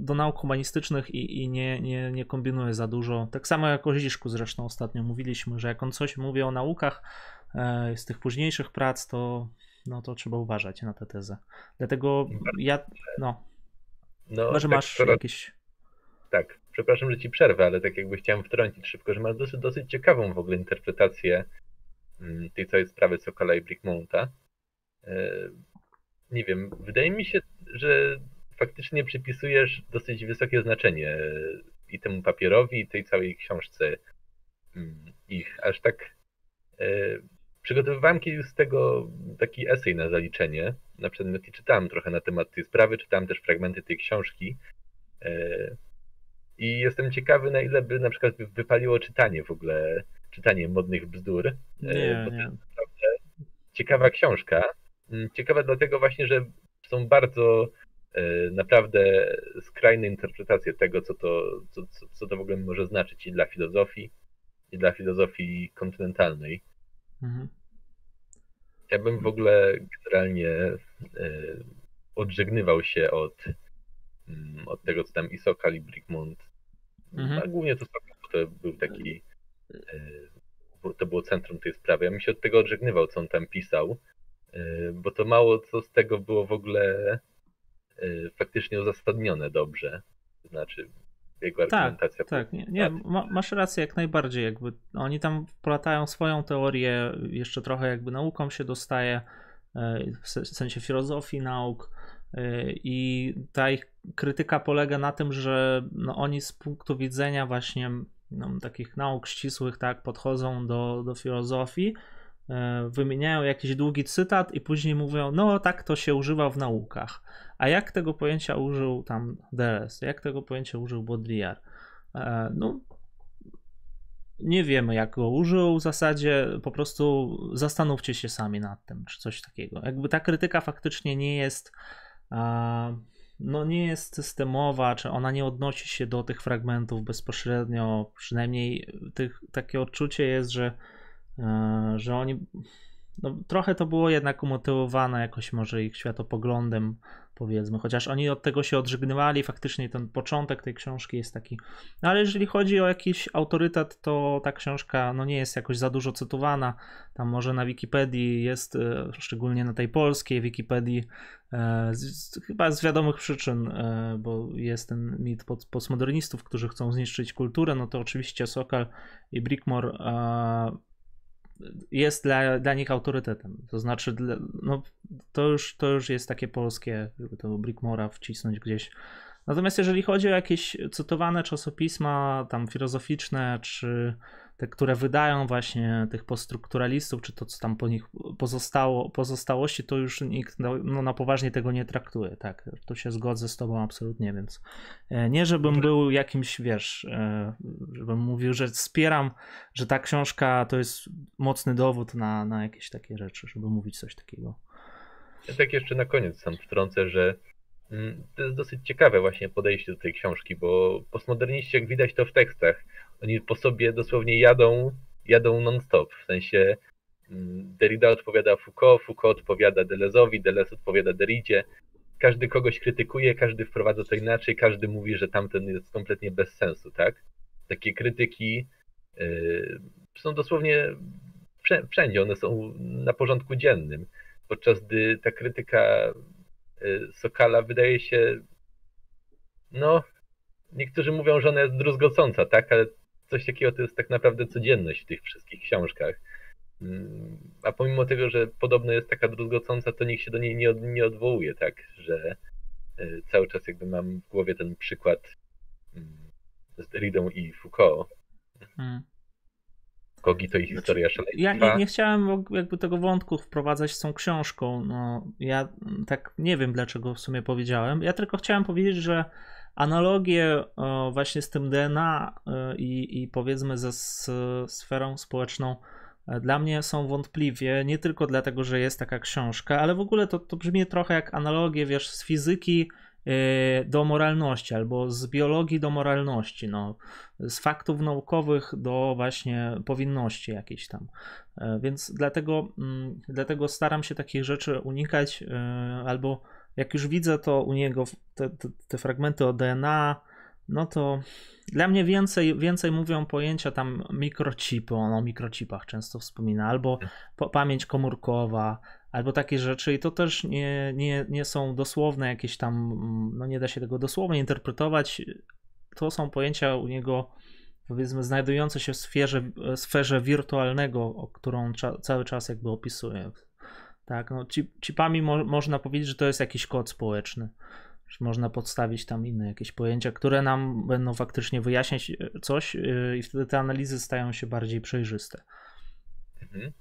do nauk humanistycznych i nie kombinuje za dużo. Tak samo jak o Ziszku zresztą ostatnio mówiliśmy, że jak on coś mówi o naukach z tych późniejszych prac, to, no, to trzeba uważać na tę tezę. Dlatego ja... Chyba, że tak, masz jakieś... Tak, przepraszam, że ci przerwę, ale tak jakby chciałem wtrącić szybko, że masz dosyć ciekawą w ogóle interpretację tej całej sprawy Sokala i Brickmonta. Nie wiem, wydaje mi się, że faktycznie przypisujesz dosyć wysokie znaczenie i temu papierowi, i tej całej książce ich. Aż tak przygotowywałem kiedyś z tego taki esej na zaliczenie. Na przedmiot i czytałem trochę na temat tej sprawy, czytałem też fragmenty tej książki. I jestem ciekawy, na ile by na przykład wypaliło czytanie w ogóle, czytanie modnych bzdur. Bo to jest naprawdę ciekawa książka. Ciekawa dlatego właśnie, że są bardzo... naprawdę skrajne interpretacje tego, co to w ogóle może znaczyć i dla filozofii kontynentalnej. Ja bym w ogóle generalnie odżegnywał się od tego, co tam i Sokal, i Brickmont. A głównie to Sokal, bo to był taki... To było centrum tej sprawy. Ja bym się od tego odżegnywał, co on tam pisał, bo to mało co z tego było w ogóle... faktycznie uzasadnione dobrze, to znaczy jego argumentacja. Tak, nie, masz rację jak najbardziej, jakby oni tam wplatają swoją teorię, jeszcze trochę jakby nauką się dostaje, w sensie filozofii nauk, I ta ich krytyka polega na tym, że no oni z punktu widzenia właśnie takich nauk ścisłych podchodzą do filozofii, wymieniają jakiś długi cytat i później mówią, no tak to się używa w naukach. A jak tego pojęcia użył tam Deleuze? Jak tego pojęcia użył Baudrillard? No nie wiemy, jak go użył, w zasadzie po prostu zastanówcie się sami nad tym, czy coś takiego. Jakby ta krytyka faktycznie nie jest, no nie jest systemowa, czy ona nie odnosi się do tych fragmentów bezpośrednio, przynajmniej takie odczucie jest, że oni, no trochę to było jednak umotywowane jakoś może ich światopoglądem, powiedzmy, chociaż oni od tego się odżegnywali, faktycznie ten początek tej książki jest taki, no ale jeżeli chodzi o jakiś autorytet, to ta książka no nie jest jakoś za dużo cytowana, tam może na Wikipedii jest, szczególnie na tej polskiej Wikipedii, chyba z wiadomych przyczyn, bo jest ten mit postmodernistów, którzy chcą zniszczyć kulturę, no to oczywiście Sokal i Brickmore jest dla nich autorytetem, to znaczy no, to już jest takie polskie, żeby to Brickmora wcisnąć gdzieś. Natomiast jeżeli chodzi o jakieś cytowane czasopisma tam filozoficzne, czy te, które wydają właśnie tych poststrukturalistów, czy to co tam po nich pozostało, pozostałości, to już nikt no, na poważnie tego nie traktuje, tak, tu się zgodzę z tobą absolutnie, więc nie żebym był jakimś, wiesz, żebym mówił, że wspieram, że ta książka to jest mocny dowód na jakieś takie rzeczy, żeby mówić coś takiego. Ja tak jeszcze na koniec sam wtrącę, że to jest dosyć ciekawe właśnie podejście do tej książki, bo postmoderniści, jak widać to w tekstach, oni po sobie dosłownie jadą non-stop, w sensie Derrida odpowiada Foucault, Foucault odpowiada Delezowi, Deleuze odpowiada Derridzie, każdy kogoś krytykuje, każdy wprowadza to inaczej, każdy mówi, że tamten jest kompletnie bez sensu, tak? Takie krytyki są dosłownie wszędzie, one są na porządku dziennym, podczas gdy ta krytyka Sokala wydaje się, no niektórzy mówią, że ona jest druzgocąca, tak, ale coś takiego to jest tak naprawdę codzienność w tych wszystkich książkach. A pomimo tego, że podobno jest taka druzgocąca, to nikt się do niej nie odwołuje, tak, że cały czas jakby mam w głowie ten przykład z Derridą i Foucault. Kogi to i historia szaleństwa. Ja nie chciałem jakby tego wątku wprowadzać z tą książką. No, ja tak nie wiem, dlaczego w sumie powiedziałem. Ja tylko chciałem powiedzieć, że analogie właśnie z tym DNA i powiedzmy ze sferą społeczną dla mnie są wątpliwie, nie tylko dlatego, że jest taka książka, ale w ogóle to brzmi trochę jak analogie, wiesz, z fizyki do moralności, albo z biologii do moralności, no, z faktów naukowych do właśnie powinności jakiejś tam. Więc dlatego staram się takich rzeczy unikać, albo jak już widzę to u niego te fragmenty o DNA, no to dla mnie więcej mówią pojęcia tam mikrochipy, on o mikrochipach często wspomina, albo pamięć komórkowa, albo takie rzeczy i to też nie są dosłowne jakieś tam, no nie da się tego dosłownie interpretować, to są pojęcia u niego powiedzmy znajdujące się w sferze wirtualnego, o którą cały czas jakby opisuje. Tak, no chipami można powiedzieć, że to jest jakiś kod społeczny, że można podstawić tam inne jakieś pojęcia, które nam będą faktycznie wyjaśniać coś i wtedy te analizy stają się bardziej przejrzyste.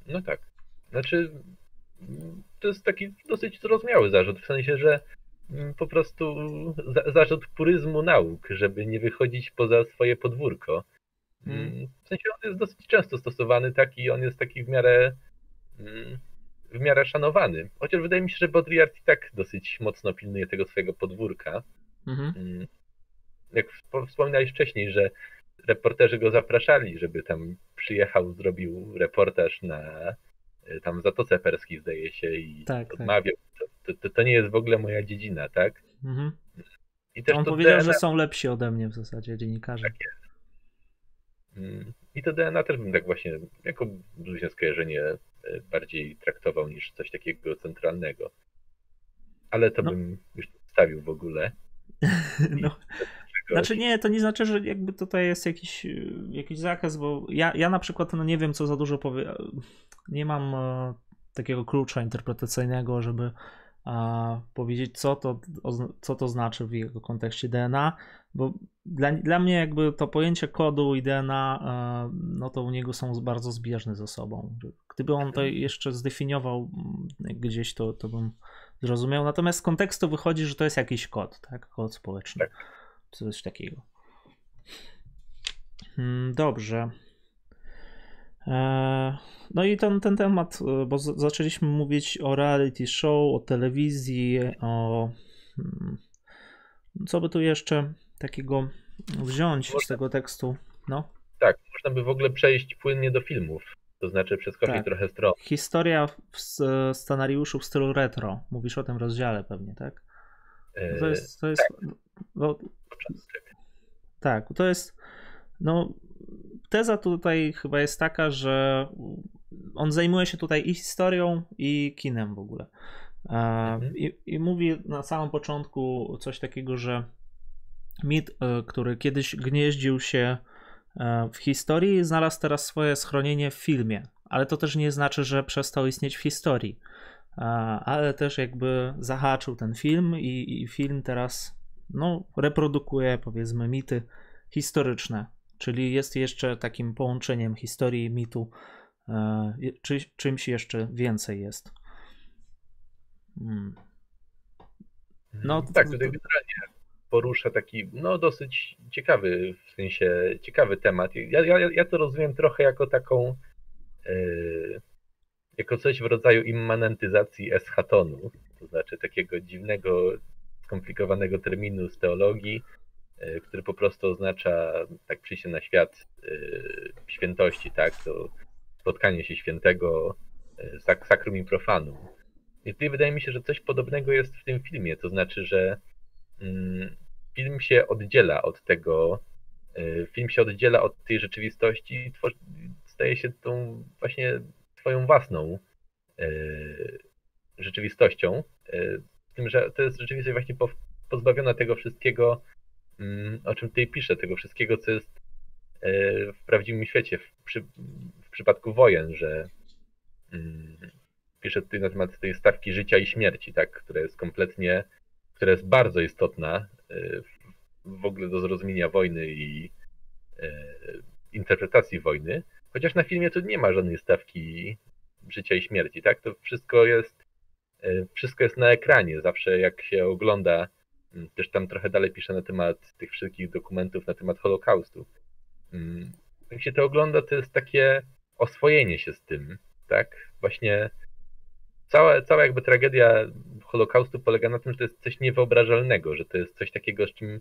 No tak, znaczy to jest taki dosyć zrozumiały zarzut, w sensie, że po prostu zarzut puryzmu nauk, żeby nie wychodzić poza swoje podwórko. W sensie on jest dosyć często stosowany tak i on jest taki w miarę szanowany. Chociaż wydaje mi się, że Baudrillard i tak dosyć mocno pilnuje tego swojego podwórka. Jak wspominałeś wcześniej, że reporterzy go zapraszali, żeby tam przyjechał, zrobił reportaż na tam Zatoce Perskiej, zdaje się, i tak, odmawiał. Tak. To nie jest w ogóle moja dziedzina, tak? I też on powiedział, DNA... że są lepsi ode mnie w zasadzie dziennikarze. Tak jest. I to DNA też bym tak właśnie jako luźne skojarzenie bardziej traktował niż coś takiego centralnego. Ale to bym już stawił w ogóle. No. Znaczy nie, to nie znaczy, że jakby tutaj jest jakiś zakaz, bo ja na przykład no nie wiem, co za dużo powiem. Nie mam takiego klucza interpretacyjnego, żeby powiedzieć, co to znaczy w jego kontekście DNA, bo dla mnie jakby to pojęcie kodu i DNA, no to u niego są bardzo zbieżne ze sobą. Gdyby on to jeszcze zdefiniował gdzieś, to bym zrozumiał. Natomiast z kontekstu wychodzi, że to jest jakiś kod, tak? Kod społeczny. Coś takiego. Dobrze. No i ten temat, bo zaczęliśmy mówić o reality show, o telewizji, o... Co by tu jeszcze takiego wziąć z tego tekstu? No. Tak, można by w ogóle przejść płynnie do filmów, to znaczy przeskoczyć trochę stron. Historia w scenariuszu w stylu retro, mówisz o tym rozdziale pewnie, tak? To jest tak. No, tak, to jest... No, teza tutaj chyba jest taka, że on zajmuje się tutaj i historią, i kinem w ogóle. I mówi na samym początku coś takiego, że mit, który kiedyś gnieździł się w historii, znalazł teraz swoje schronienie w filmie, ale to też nie znaczy, że przestał istnieć w historii, ale też jakby zahaczył ten film i film teraz no, reprodukuje, powiedzmy, mity historyczne, czyli jest jeszcze takim połączeniem historii i mitu, czy czymś jeszcze więcej jest. No, tak, tutaj generalnie porusza taki no, dosyć ciekawy, w sensie ciekawy temat. Ja to rozumiem trochę jako taką, jako coś w rodzaju immanentyzacji eschatonu, to znaczy takiego dziwnego, skomplikowanego terminu z teologii, który po prostu oznacza, tak przyjście na świat świętości, tak, to spotkanie się świętego, sacrum i profanum. I tutaj wydaje mi się, że coś podobnego jest w tym filmie, to znaczy, że film się oddziela od tego, film się oddziela od tej rzeczywistości i staje się tą właśnie swoją własną rzeczywistością, z tym, że to jest rzeczywistość właśnie pozbawiona tego wszystkiego, o czym tutaj pisze, tego wszystkiego, co jest w prawdziwym świecie, w przypadku wojen, że pisze tutaj na temat tej stawki życia i śmierci, tak, która jest bardzo istotna w ogóle do zrozumienia wojny i interpretacji wojny, chociaż na filmie tu nie ma żadnej stawki życia i śmierci, tak, to wszystko jest na ekranie, zawsze jak się ogląda, też tam trochę dalej pisze na temat tych wszystkich dokumentów, na temat Holokaustu. Jak się to ogląda, to jest takie oswojenie się z tym, tak? Właśnie cała jakby tragedia Holokaustu polega na tym, że to jest coś niewyobrażalnego, że to jest coś takiego, z czym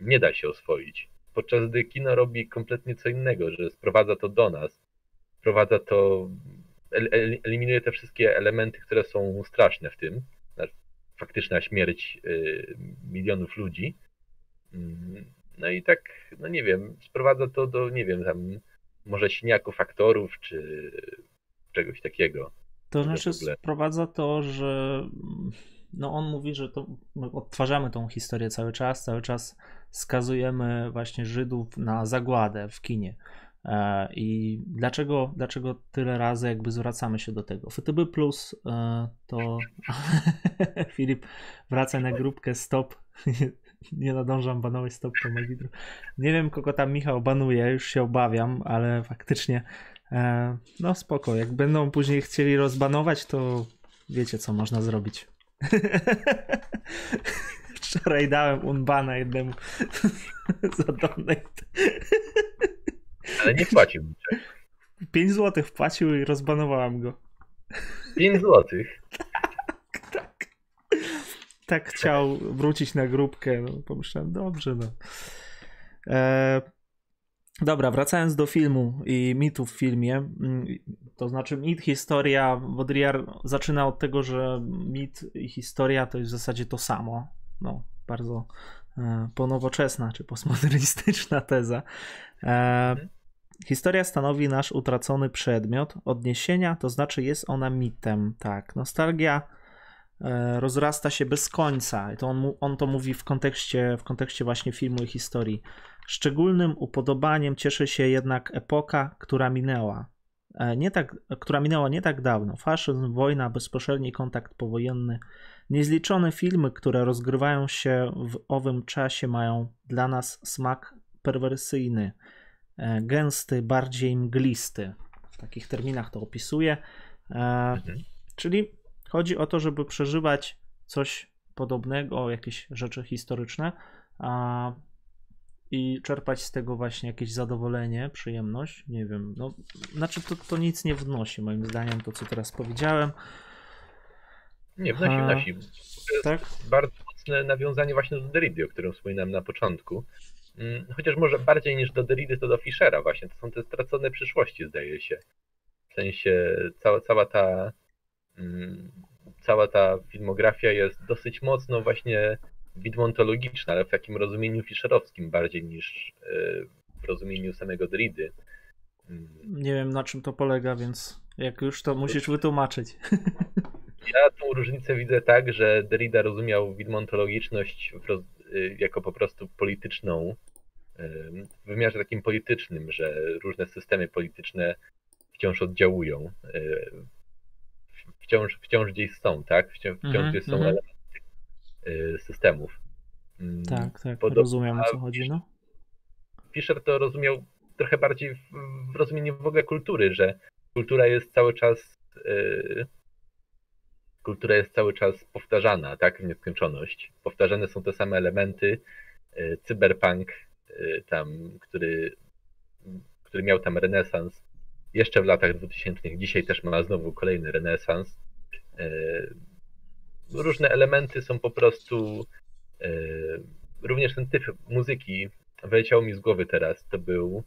nie da się oswoić. Podczas gdy kino robi kompletnie co innego, że sprowadza to do nas, sprowadza to, eliminuje te wszystkie elementy, które są straszne w tym. Faktyczna śmierć milionów ludzi. No i tak, no nie wiem, sprowadza to do, nie wiem, tam może siniaków aktorów, czy czegoś takiego. To znaczy sprowadza to, że no on mówi, że to my odtwarzamy tą historię cały czas skazujemy właśnie Żydów na zagładę w kinie. I dlaczego tyle razy jakby zwracamy się do tego? FTB Plus to Filip, wracaj na grupkę, stop, nie nadążam banować, stop to Magidru. Nie wiem, kogo tam Michał banuje, już się obawiam, ale faktycznie no spoko, jak będą później chcieli rozbanować, to wiecie co można zrobić. Wczoraj dałem unbana jednemu za donate. Ale nie płacił mi czego. 5 zł wpłacił i rozbanowałam go. 5 złotych? Tak. Tak chciał wrócić na grupkę. No, pomyślałem, dobrze. No. Dobra, wracając do filmu i mitów w filmie. To znaczy mit, historia. Baudrillard zaczyna od tego, że mit i historia to jest w zasadzie to samo. No, bardzo ponowoczesna czy postmodernistyczna teza. Historia stanowi nasz utracony przedmiot odniesienia, to znaczy jest ona mitem. Tak, nostalgia rozrasta się bez końca. I to on to mówi w kontekście właśnie filmu i historii. Szczególnym upodobaniem cieszy się jednak epoka, która minęła nie tak dawno. Faszyzm, wojna, bezpośredni kontakt powojenny Niezliczone filmy, które rozgrywają się w owym czasie, mają dla nas smak perwersyjny, gęsty, bardziej mglisty. W takich terminach to opisuję. Czyli chodzi o to, żeby przeżywać coś podobnego, jakieś rzeczy historyczne i czerpać z tego właśnie jakieś zadowolenie, przyjemność, nie wiem, no, znaczy to nic nie wnosi moim zdaniem, to co teraz powiedziałem. Nie, wnosi. Tak? Bardzo mocne nawiązanie właśnie do Derrida, o którym wspominałem na początku. Chociaż może bardziej niż do Derrida, to do Fischera właśnie, to są te stracone przyszłości, zdaje się. W sensie cała ta filmografia jest dosyć mocno właśnie widmontologiczna, ale w takim rozumieniu fischerowskim bardziej niż w rozumieniu samego Derrida. Nie wiem, na czym to polega, więc jak już to musisz wytłumaczyć. Ja tą różnicę widzę tak, że Derrida rozumiał widmontologiczność jako po prostu polityczną, w wymiarze takim politycznym, że różne systemy polityczne wciąż oddziałują, wciąż gdzieś są, tak? Wciąż gdzieś są elementy systemów. Tak, rozumiem, o co chodzi. No. Fischer to rozumiał trochę bardziej w rozumieniu w ogóle kultury, że kultura jest cały czas powtarzana, tak, w nieskończoność. Powtarzane są te same elementy. Cyberpunk, który miał tam renesans jeszcze w latach 2000. Dzisiaj też ma znowu kolejny renesans. Różne elementy są po prostu... Również ten typ muzyki wyleciał mi z głowy teraz. To był...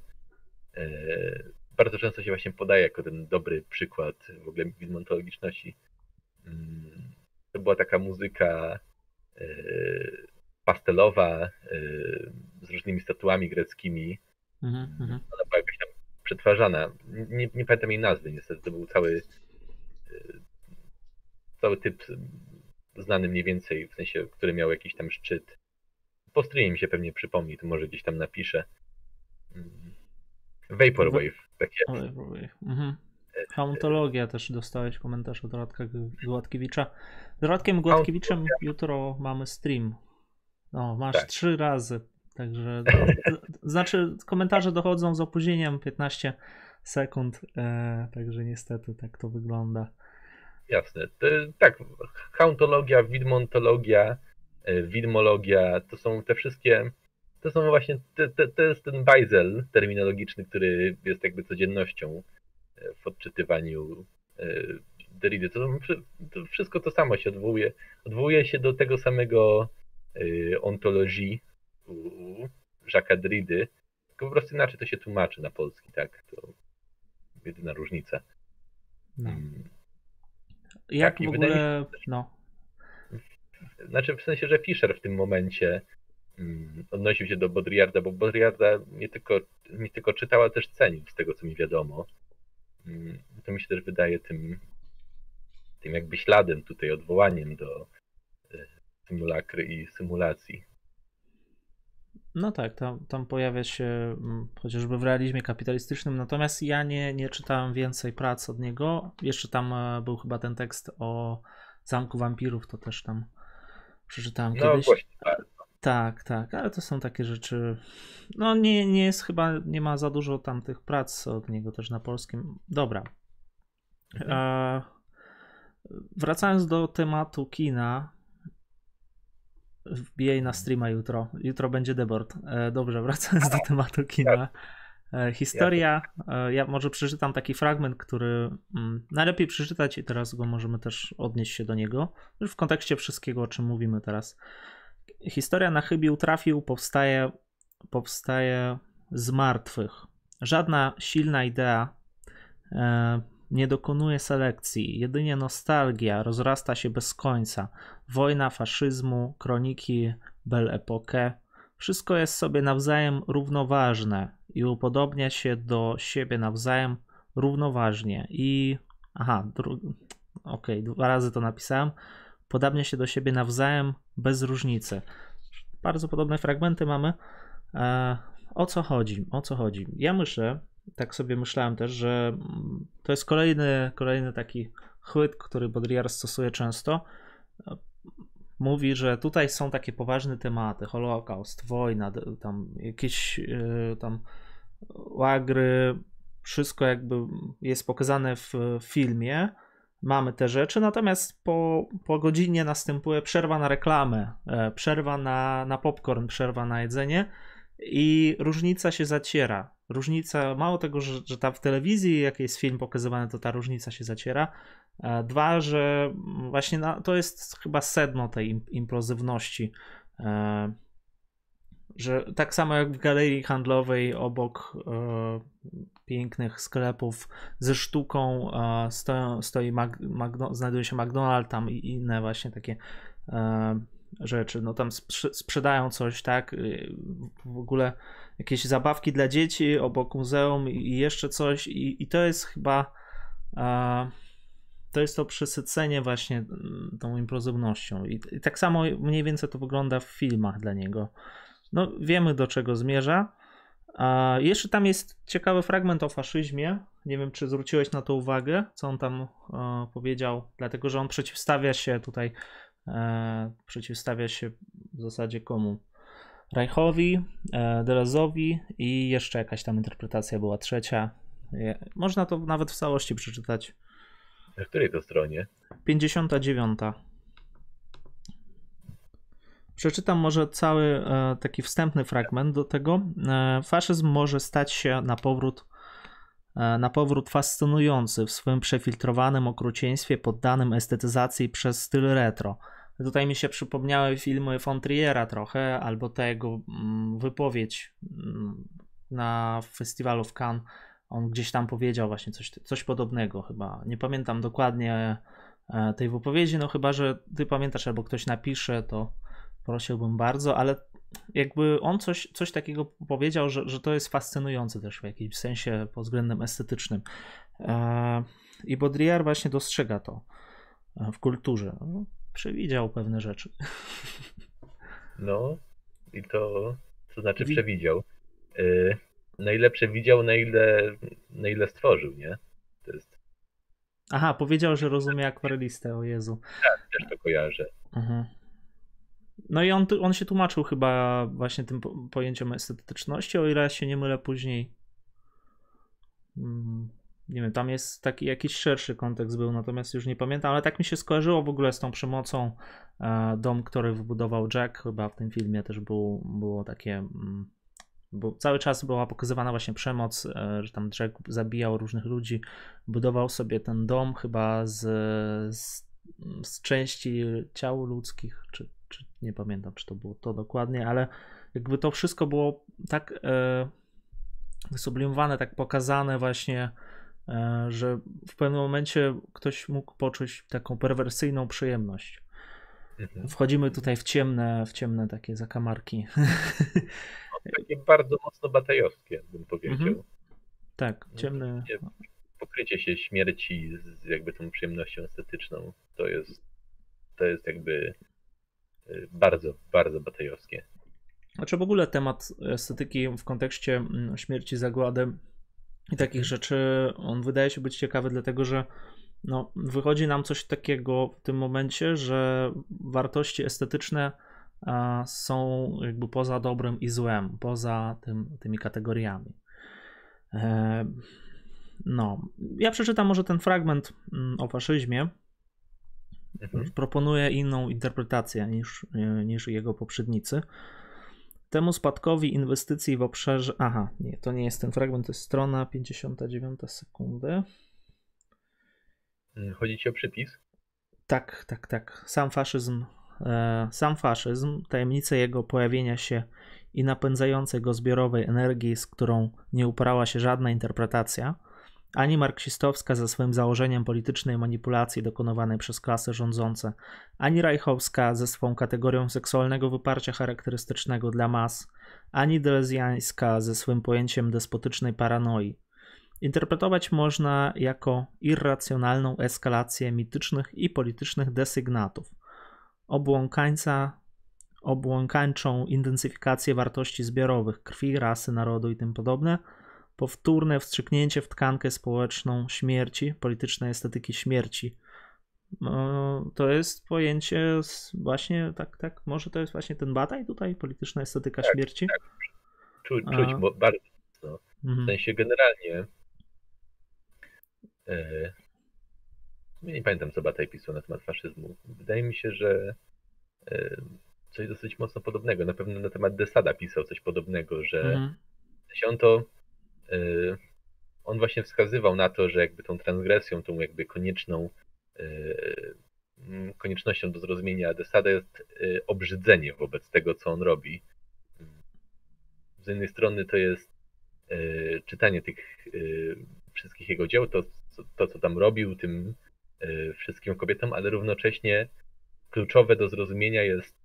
Bardzo często się właśnie podaje jako ten dobry przykład w ogóle widmontologiczności. To była taka muzyka pastelowa z różnymi statuami greckimi. Ona była jakaś tam przetwarzana. Nie pamiętam jej nazwy niestety. To był cały typ znany mniej więcej, w sensie, który miał jakiś tam szczyt. Po stronie mi się pewnie przypomni, to może gdzieś tam napiszę. Vaporwave. Takie. Hauntologia, też dostałeś komentarz od Radka Gładkiewicza. Z Radkiem Gładkiewiczem jutro mamy stream. No, masz tak. 3 razy, także znaczy komentarze dochodzą z opóźnieniem 15 sekund, także niestety tak to wygląda. Jasne, tak, hauntologia, widmontologia, widmologia, to są te wszystkie, to są właśnie, to jest ten bajzel terminologiczny, który jest jakby codziennością w odczytywaniu Derrida. To wszystko to samo się odwołuje. Odwołuje się do tego samego ontologii u Jacques'a Derrida, tylko po prostu inaczej to się tłumaczy na polski, tak? To jedyna różnica. No. Jak tak, w ogóle... No. Znaczy w sensie, że Fischer w tym momencie odnosił się do Baudrillarda, bo Baudrillarda nie tylko czytał, ale też cenił, z tego co mi wiadomo. To mi się też wydaje tym jakby śladem tutaj, odwołaniem do symulakry i symulacji. No tak, tam pojawia się chociażby w realizmie kapitalistycznym, natomiast ja nie czytałem więcej prac od niego. Jeszcze tam był chyba ten tekst o Zamku Wampirów, to też tam przeczytałem kiedyś. No właśnie, tak, ale to są takie rzeczy, no nie jest chyba, nie ma za dużo tamtych prac od niego też na polskim. Dobra. Wracając do tematu kina, wbijaj na streama jutro. Jutro będzie Debord. Dobrze, wracając do tematu kina. Historia, ja może przeczytam taki fragment, który najlepiej przeczytać i teraz go możemy też odnieść się do niego, już w kontekście wszystkiego, o czym mówimy teraz. Historia na chybił trafił, powstaje z martwych. Żadna silna idea nie dokonuje selekcji, jedynie nostalgia rozrasta się bez końca. Wojna faszyzmu, kroniki Belle Époque, wszystko jest sobie nawzajem równoważne i upodobnia się do siebie nawzajem równoważnie i... Okej, 2 razy to napisałem. Podobnie się do siebie nawzajem, bez różnicy. Bardzo podobne fragmenty mamy. O co chodzi? O co chodzi? Ja myślę, tak sobie myślałem też, że to jest kolejny taki chwyt, który Baudrillard stosuje często. mówi, że tutaj są takie poważne tematy, Holokaust, wojna, tam jakieś tam łagry, wszystko jakby jest pokazane w filmie, mamy te rzeczy, natomiast po godzinie następuje przerwa na reklamę, przerwa na popcorn, przerwa na jedzenie i różnica się zaciera. Różnica, mało tego, że tam w telewizji, jak jest film pokazywany, to ta różnica się zaciera. Dwa, że właśnie to jest chyba sedno tej implozywności, że tak samo jak w galerii handlowej obok pięknych sklepów ze sztuką znajduje się McDonald's tam i inne właśnie takie rzeczy. No tam sprzedają coś, tak, w ogóle jakieś zabawki dla dzieci obok muzeum i jeszcze coś i to jest chyba to jest to przesycenie właśnie tą implozywnością i tak samo mniej więcej to wygląda w filmach dla niego. No wiemy, do czego zmierza. Jeszcze tam jest ciekawy fragment o faszyzmie. Nie wiem, czy zwróciłeś na to uwagę, co on tam powiedział, dlatego, że on przeciwstawia się tutaj, przeciwstawia się w zasadzie komu? Reichowi, Delezowi i jeszcze jakaś tam interpretacja była trzecia. Można to nawet w całości przeczytać. Na której to stronie? 59. Przeczytam może cały taki wstępny fragment do tego. Faszyzm może stać się na powrót fascynujący w swym przefiltrowanym okrucieństwie poddanym estetyzacji przez styl retro. Tutaj mi się przypomniały filmy von Triera trochę, albo ta jego wypowiedź na festiwalu w Cannes. On gdzieś tam powiedział właśnie coś podobnego chyba. Nie pamiętam dokładnie tej wypowiedzi, no chyba, że ty pamiętasz albo ktoś napisze, to prosiłbym bardzo, ale jakby on coś takiego powiedział, że to jest fascynujące też w jakimś sensie pod względem estetycznym. I Baudrillard właśnie dostrzega to w kulturze. No, przewidział pewne rzeczy. No i to znaczy przewidział. Na ile przewidział, na ile stworzył, nie? To jest... Aha, powiedział, że rozumie akwarelistę, o Jezu. Tak, też to kojarzę. Mhm. No i on się tłumaczył chyba właśnie tym pojęciem estetyczności, o ile się nie mylę później. Nie wiem, tam jest taki jakiś szerszy kontekst był, natomiast już nie pamiętam, ale tak mi się skojarzyło w ogóle z tą przemocą. Dom, który wybudował Jack, chyba w tym filmie też było takie... Bo cały czas była pokazywana właśnie przemoc, że tam Jack zabijał różnych ludzi, budował sobie ten dom chyba z części ciał ludzkich, czy nie pamiętam, czy to było to dokładnie, ale jakby to wszystko było tak wysublimowane, tak pokazane właśnie, że w pewnym momencie ktoś mógł poczuć taką perwersyjną przyjemność. Wchodzimy tutaj w ciemne takie zakamarki. Takie bardzo mocno batajowskie, bym powiedział. Tak, ciemne. Pokrycie się śmierci z jakby tą przyjemnością estetyczną, to jest jakby bardzo, bardzo batajowskie. Znaczy w ogóle temat estetyki w kontekście śmierci, zagłady i takich rzeczy, on wydaje się być ciekawy, dlatego że no, wychodzi nam coś takiego w tym momencie, że wartości estetyczne są jakby poza dobrem i złem, poza tymi kategoriami. No, ja przeczytam może ten fragment o faszyzmie. Proponuję inną interpretację niż jego poprzednicy. Temu spadkowi inwestycji w obszarze... Aha, nie, to nie jest ten fragment, to jest strona 59 sekundy. Chodzi ci o przypis? Tak, tak, tak. Sam faszyzm, tajemnice jego pojawienia się i napędzającej go zbiorowej energii, z którą nie uparała się żadna interpretacja, ani marksistowska ze swoim założeniem politycznej manipulacji dokonywanej przez klasy rządzące, ani reichowska ze swą kategorią seksualnego wyparcia charakterystycznego dla mas, ani delezjańska ze swym pojęciem despotycznej paranoi. Interpretować można jako irracjonalną eskalację mitycznych i politycznych desygnatów, obłąkańczą intensyfikację wartości zbiorowych, krwi, rasy, narodu i tym podobne, powtórne wstrzyknięcie w tkankę społeczną śmierci, politycznej estetyki śmierci, to jest pojęcie właśnie, tak, może to jest właśnie ten Bataille tutaj, polityczna estetyka śmierci? Tak. Czuć bardzo mocno. W sensie generalnie nie pamiętam, co Bataille pisał na temat faszyzmu. Wydaje mi się, że coś dosyć mocno podobnego. Na pewno na temat de Sada pisał coś podobnego, że on właśnie wskazywał na to, że jakby tą transgresją, tą jakby koniecznością do zrozumienia de Sada jest obrzydzenie wobec tego, co on robi. Z jednej strony to jest czytanie tych wszystkich jego dzieł, to co tam robił, tym wszystkim kobietom, ale równocześnie kluczowe do zrozumienia jest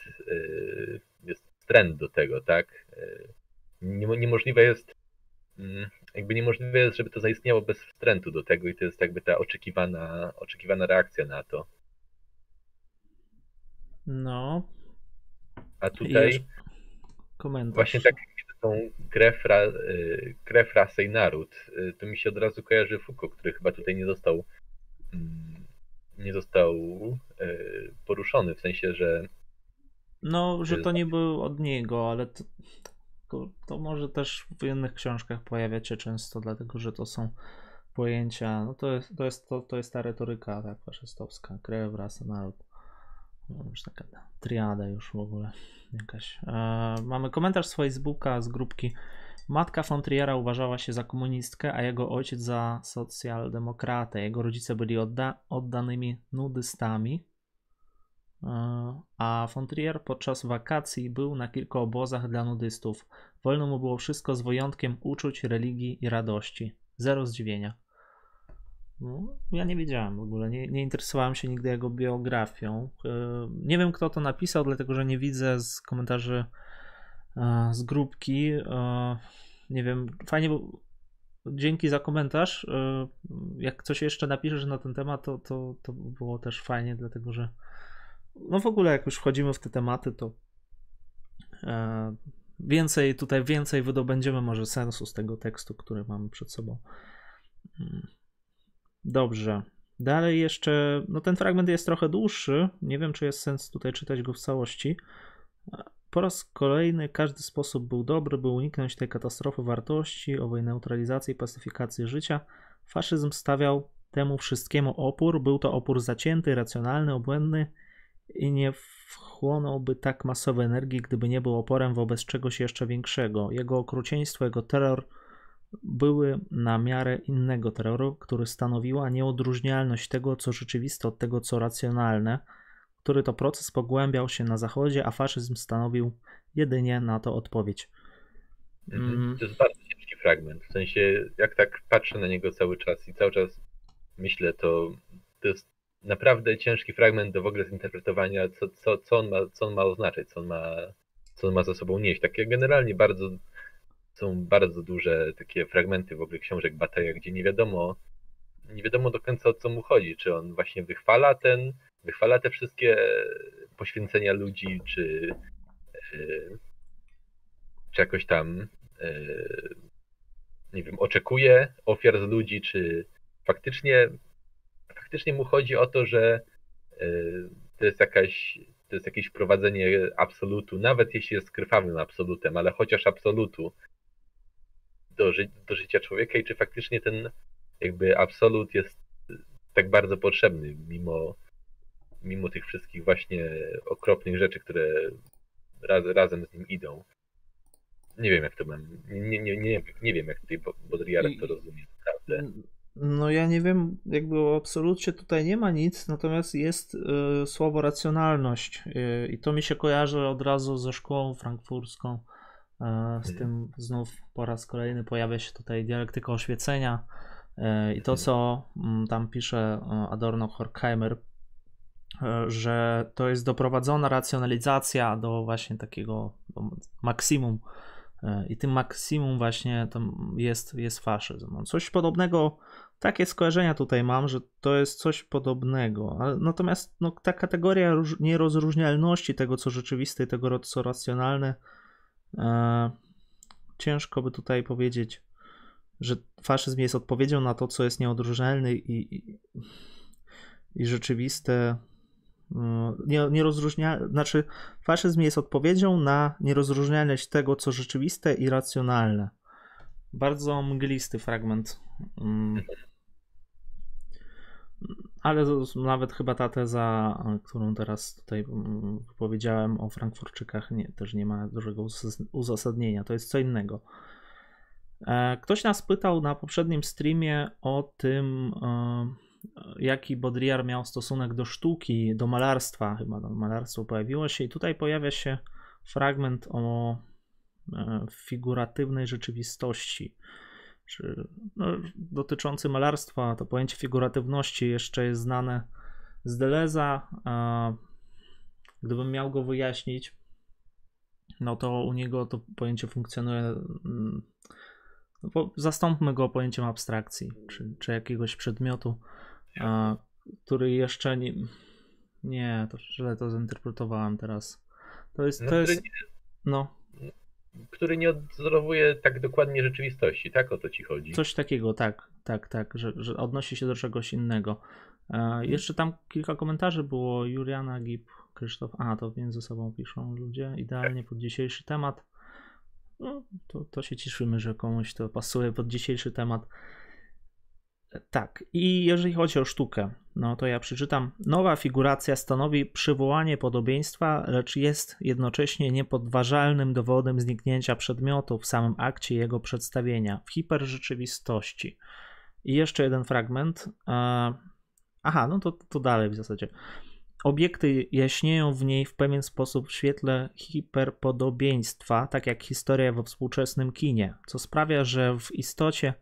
trend do tego, tak? Niemożliwe jest, żeby to zaistniało bez wstrętu do tego i to jest jakby ta oczekiwana reakcja na to. No. A tutaj komentarz. Właśnie tak jak tą krew, rasę i naród, to mi się od razu kojarzy Foucault, który chyba tutaj nie został poruszony, w sensie, że... No, że to nie było od niego, ale to może też w innych książkach pojawia się często, dlatego że to są pojęcia, no to jest ta retoryka tak faszystowska, krew, rasa, naród. No, już taka triada już w ogóle jakaś. Mamy komentarz z Facebooka, z grupki. Matka von Triera uważała się za komunistkę, a jego ojciec za socjaldemokratę. Jego rodzice byli oddanymi nudystami, a von Trier podczas wakacji był na kilku obozach dla nudystów. Wolno mu było wszystko z wyjątkiem uczuć, religii i radości. Zero zdziwienia. No, ja nie wiedziałem w ogóle, nie interesowałem się nigdy jego biografią. Nie wiem, kto to napisał, dlatego że nie widzę z komentarzy z grupki. Nie wiem, fajnie, bo dzięki za komentarz. Jak coś jeszcze napiszesz na ten temat, to było też fajnie, dlatego że no w ogóle jak już wchodzimy w te tematy, to więcej wydobędziemy może sensu z tego tekstu, który mamy przed sobą. Dobrze. Dalej jeszcze, no ten fragment jest trochę dłuższy. Nie wiem, czy jest sens tutaj czytać go w całości. Po raz kolejny każdy sposób był dobry, by uniknąć tej katastrofy wartości, owej neutralizacji i pacyfikacji życia. Faszyzm stawiał temu wszystkiemu opór. Był to opór zacięty, racjonalny, obłędny i nie wchłonąłby tak masowej energii, gdyby nie był oporem wobec czegoś jeszcze większego. Jego okrucieństwo, jego terror były na miarę innego terroru, który stanowiła nieodróżnialność tego, co rzeczywiste, od tego, co racjonalne, który to proces pogłębiał się na Zachodzie, a faszyzm stanowił jedynie na to odpowiedź. To jest bardzo ciężki fragment, w sensie jak tak patrzę na niego cały czas i cały czas myślę, to jest naprawdę ciężki fragment do w ogóle zinterpretowania, co on ma oznaczać, co on ma za sobą nieść. Takie generalnie są bardzo duże takie fragmenty w ogóle książek Bataille'a, gdzie nie wiadomo do końca, o co mu chodzi, czy on właśnie wychwala te wszystkie poświęcenia ludzi, czy jakoś tam nie wiem, oczekuje ofiar z ludzi, czy faktycznie mu chodzi o to, że to jest jakieś wprowadzenie absolutu, nawet jeśli jest krwawym absolutem, ale chociaż absolutu do życia człowieka i czy faktycznie ten jakby absolut jest tak bardzo potrzebny, mimo tych wszystkich właśnie okropnych rzeczy, które razem z nim idą. Nie wiem, jak to mam. Nie wiem, jak tutaj Baudrillard to rozumie, naprawdę. No ja nie wiem, jakby o absolucie tutaj nie ma nic, natomiast jest słowo racjonalność i to mi się kojarzy od razu ze szkołą frankfurską, z tym znów po raz kolejny pojawia się tutaj dialektyka oświecenia i to, co tam pisze Adorno, Horkheimer, że to jest doprowadzona racjonalizacja do właśnie takiego maksimum i tym maksimum właśnie jest faszyzm. Coś podobnego, takie skojarzenia tutaj mam, że to jest coś podobnego, natomiast no, ta kategoria nierozróżnialności tego, co rzeczywiste i tego, co racjonalne, ciężko by tutaj powiedzieć, że faszyzm jest odpowiedzią na to, co jest nieodróżnialne i i rzeczywiste nierozróżnianie, znaczy faszyzm jest odpowiedzią na nierozróżnianie tego, co rzeczywiste i racjonalne. Bardzo mglisty fragment. Ale nawet chyba ta teza, którą teraz tutaj powiedziałem o Frankfurczykach, też nie ma dużego uzasadnienia. To jest co innego. Ktoś nas pytał na poprzednim streamie o tym, jaki Baudrillard miał stosunek do sztuki, do malarstwa. Chyba do malarstwa pojawiło się i tutaj pojawia się fragment o figuratywnej rzeczywistości. Dotyczący malarstwa, to pojęcie figuratywności jeszcze jest znane z Deleuze'a. Gdybym miał go wyjaśnić, no to u niego to pojęcie funkcjonuje. Zastąpmy go pojęciem abstrakcji, czy jakiegoś przedmiotu, który jeszcze nie. Nie, to źle to zinterpretowałem teraz. To jest no. Który nie odwzorowuje tak dokładnie rzeczywistości, tak? O to ci chodzi. Coś takiego, tak, że odnosi się do czegoś innego. Jeszcze tam kilka komentarzy było. Juliana, Gip, Krzysztof, to między sobą piszą ludzie, idealnie pod dzisiejszy temat. No, to się cieszymy, że komuś to pasuje pod dzisiejszy temat. Tak, i jeżeli chodzi o sztukę, no to ja przeczytam. Nowa figuracja stanowi przywołanie podobieństwa, lecz jest jednocześnie niepodważalnym dowodem zniknięcia przedmiotu w samym akcie jego przedstawienia, w hiperrzeczywistości. I jeszcze jeden fragment. No to dalej w zasadzie. Obiekty jaśnieją w niej w pewien sposób w świetle hiperpodobieństwa, tak jak historia we współczesnym kinie, co sprawia, że w istocie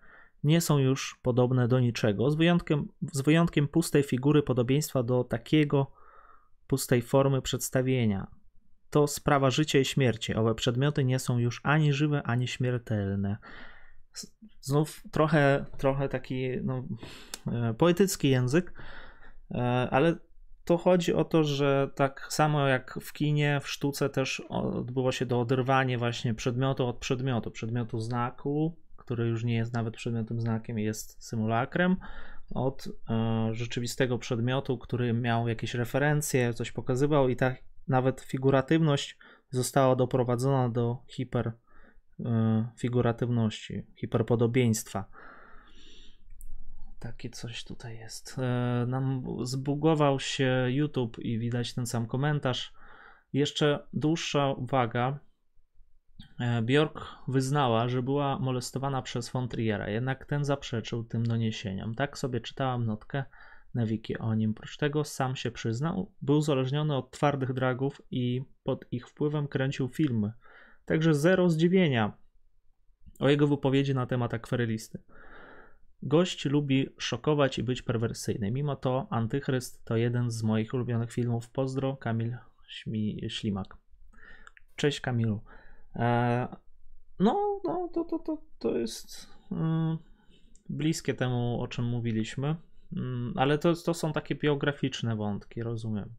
nie są już podobne do niczego, z wyjątkiem pustej figury podobieństwa do takiego, pustej formy przedstawienia. To sprawa życia i śmierci. Owe przedmioty nie są już ani żywe, ani śmiertelne. Znów trochę taki poetycki język, ale to chodzi o to, że tak samo jak w kinie, w sztuce też odbyło się to oderwanie właśnie przedmiotu od przedmiotu znaku, który już nie jest nawet przedmiotem znakiem, jest symulakrem, od rzeczywistego przedmiotu, który miał jakieś referencje, coś pokazywał i ta nawet figuratywność została doprowadzona do hiperfiguratywności, hiperpodobieństwa. Takie coś tutaj jest. Nam zbugował się YouTube i widać ten sam komentarz. Jeszcze dłuższa uwaga. Bjork wyznała, że była molestowana przez von Triera, jednak ten zaprzeczył tym doniesieniom. Tak sobie czytałam notkę na wiki o nim. Prócz tego sam się przyznał, był uzależniony od twardych dragów i pod ich wpływem kręcił filmy. Także zero zdziwienia o jego wypowiedzi na temat akwarelisty. Gość lubi szokować i być perwersyjny. Mimo to Antychryst to jeden z moich ulubionych filmów. Pozdro, Kamil Ślimak. Cześć, Kamilu. To jest bliskie temu, o czym mówiliśmy, ale to są takie biograficzne wątki, rozumiem.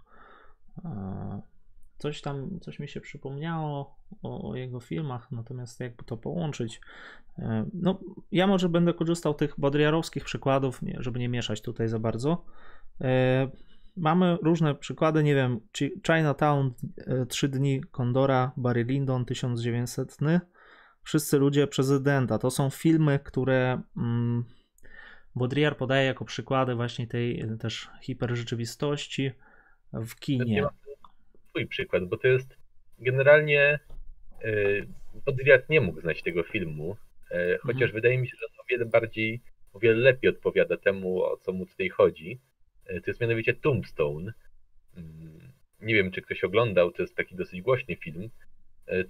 Coś mi się przypomniało o jego filmach, natomiast jakby to połączyć. Ja może będę korzystał tych baudrillardowskich przykładów, żeby nie mieszać tutaj za bardzo. Mamy różne przykłady, nie wiem, Chinatown, 3 dni Condora, Barry Lyndon, 1900, Wszyscy ludzie prezydenta. To są filmy, które Baudrillard podaje jako przykłady właśnie tej też hiperrzeczywistości w kinie. Ja mam twój przykład, bo to jest generalnie Baudrillard nie mógł znać tego filmu, chociaż wydaje mi się, że on o wiele lepiej odpowiada temu, o co mu tutaj chodzi. To jest mianowicie Tombstone. Nie wiem, czy ktoś oglądał, to jest taki dosyć głośny film.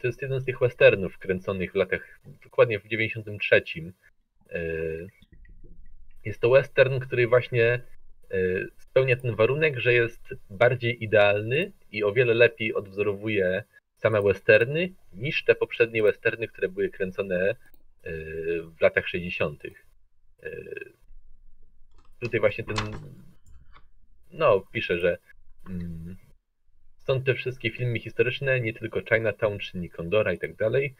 To jest jeden z tych westernów kręconych w latach, dokładnie w 93. Jest to western, który właśnie spełnia ten warunek, że jest bardziej idealny i o wiele lepiej odwzorowuje same westerny niż te poprzednie westerny, które były kręcone w latach 60. Tutaj właśnie ten pisze, że stąd te wszystkie filmy historyczne, nie tylko Chinatown, 3 dni Condora i tak dalej,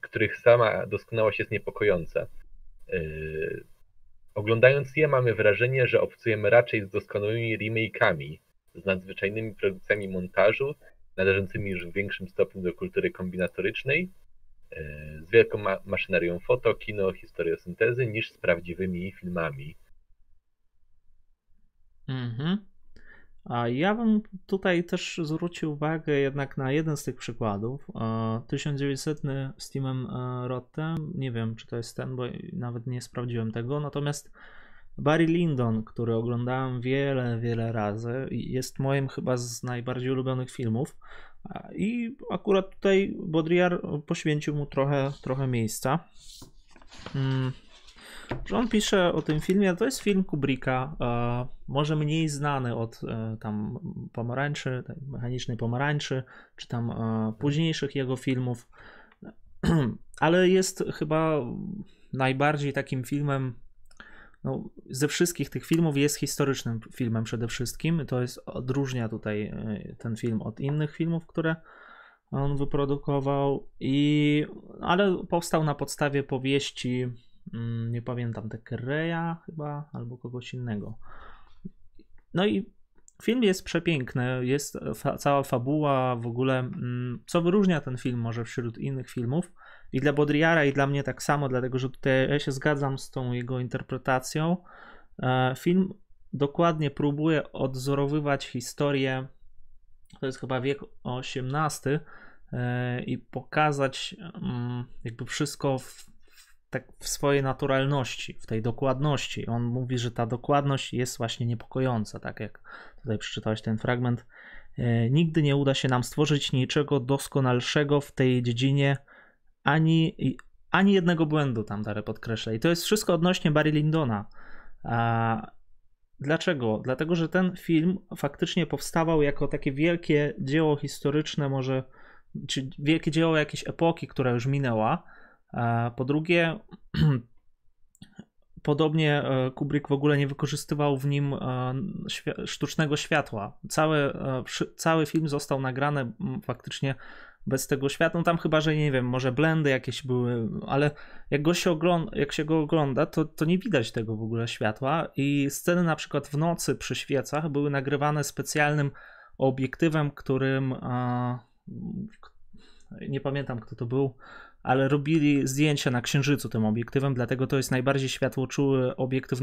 których sama doskonałość jest niepokojąca. Oglądając je, mamy wrażenie, że obcujemy raczej z doskonałymi remake'ami, z nadzwyczajnymi produkcjami montażu, należącymi już w większym stopniu do kultury kombinatorycznej, z wielką maszynerią foto, kino, historiosyntezy, niż z prawdziwymi filmami. A ja bym tutaj też zwrócił uwagę jednak na jeden z tych przykładów. 1900 z Timem Rothem, nie wiem czy to jest ten, bo nawet nie sprawdziłem tego, natomiast Barry Lyndon, który oglądałem wiele razy, jest moim chyba z najbardziej ulubionych filmów i akurat tutaj Baudrillard poświęcił mu trochę miejsca. On pisze o tym filmie, to jest film Kubricka, może mniej znany od tam pomarańczy, mechanicznej pomarańczy, czy tam późniejszych jego filmów, ale jest chyba najbardziej takim filmem, no, ze wszystkich tych filmów jest historycznym filmem przede wszystkim. To jest, odróżnia tutaj ten film od innych filmów, które on wyprodukował, ale powstał na podstawie powieści, nie pamiętam, de Kerreya chyba, albo kogoś innego. No i film jest przepiękny, jest cała fabuła, w ogóle co wyróżnia ten film może wśród innych filmów i dla Baudrillarda, i dla mnie tak samo, dlatego że tutaj ja się zgadzam z tą jego interpretacją. Film dokładnie próbuje odwzorowywać historię, to jest chyba wiek XVIII, i pokazać jakby wszystko tak w swojej naturalności, w tej dokładności. On mówi, że ta dokładność jest właśnie niepokojąca, tak jak tutaj przeczytałeś ten fragment. Nigdy nie uda się nam stworzyć niczego doskonalszego w tej dziedzinie, ani jednego błędu, tam dalej podkreśla. I to jest wszystko odnośnie Barry Lyndona. Dlaczego? Dlatego, że ten film faktycznie powstawał jako takie wielkie dzieło historyczne, może, czy wielkie dzieło jakiejś epoki, która już minęła. Po drugie, podobnie Kubrick w ogóle nie wykorzystywał w nim sztucznego światła. Cały film został nagrany faktycznie bez tego światła. No tam chyba, że nie wiem, może blendy jakieś były, ale jak się go ogląda, to nie widać tego w ogóle światła. I sceny na przykład w nocy przy świecach były nagrywane specjalnym obiektywem, którym, nie pamiętam kto to był, ale robili zdjęcia na Księżycu tym obiektywem, dlatego to jest najbardziej światłoczuły obiektyw,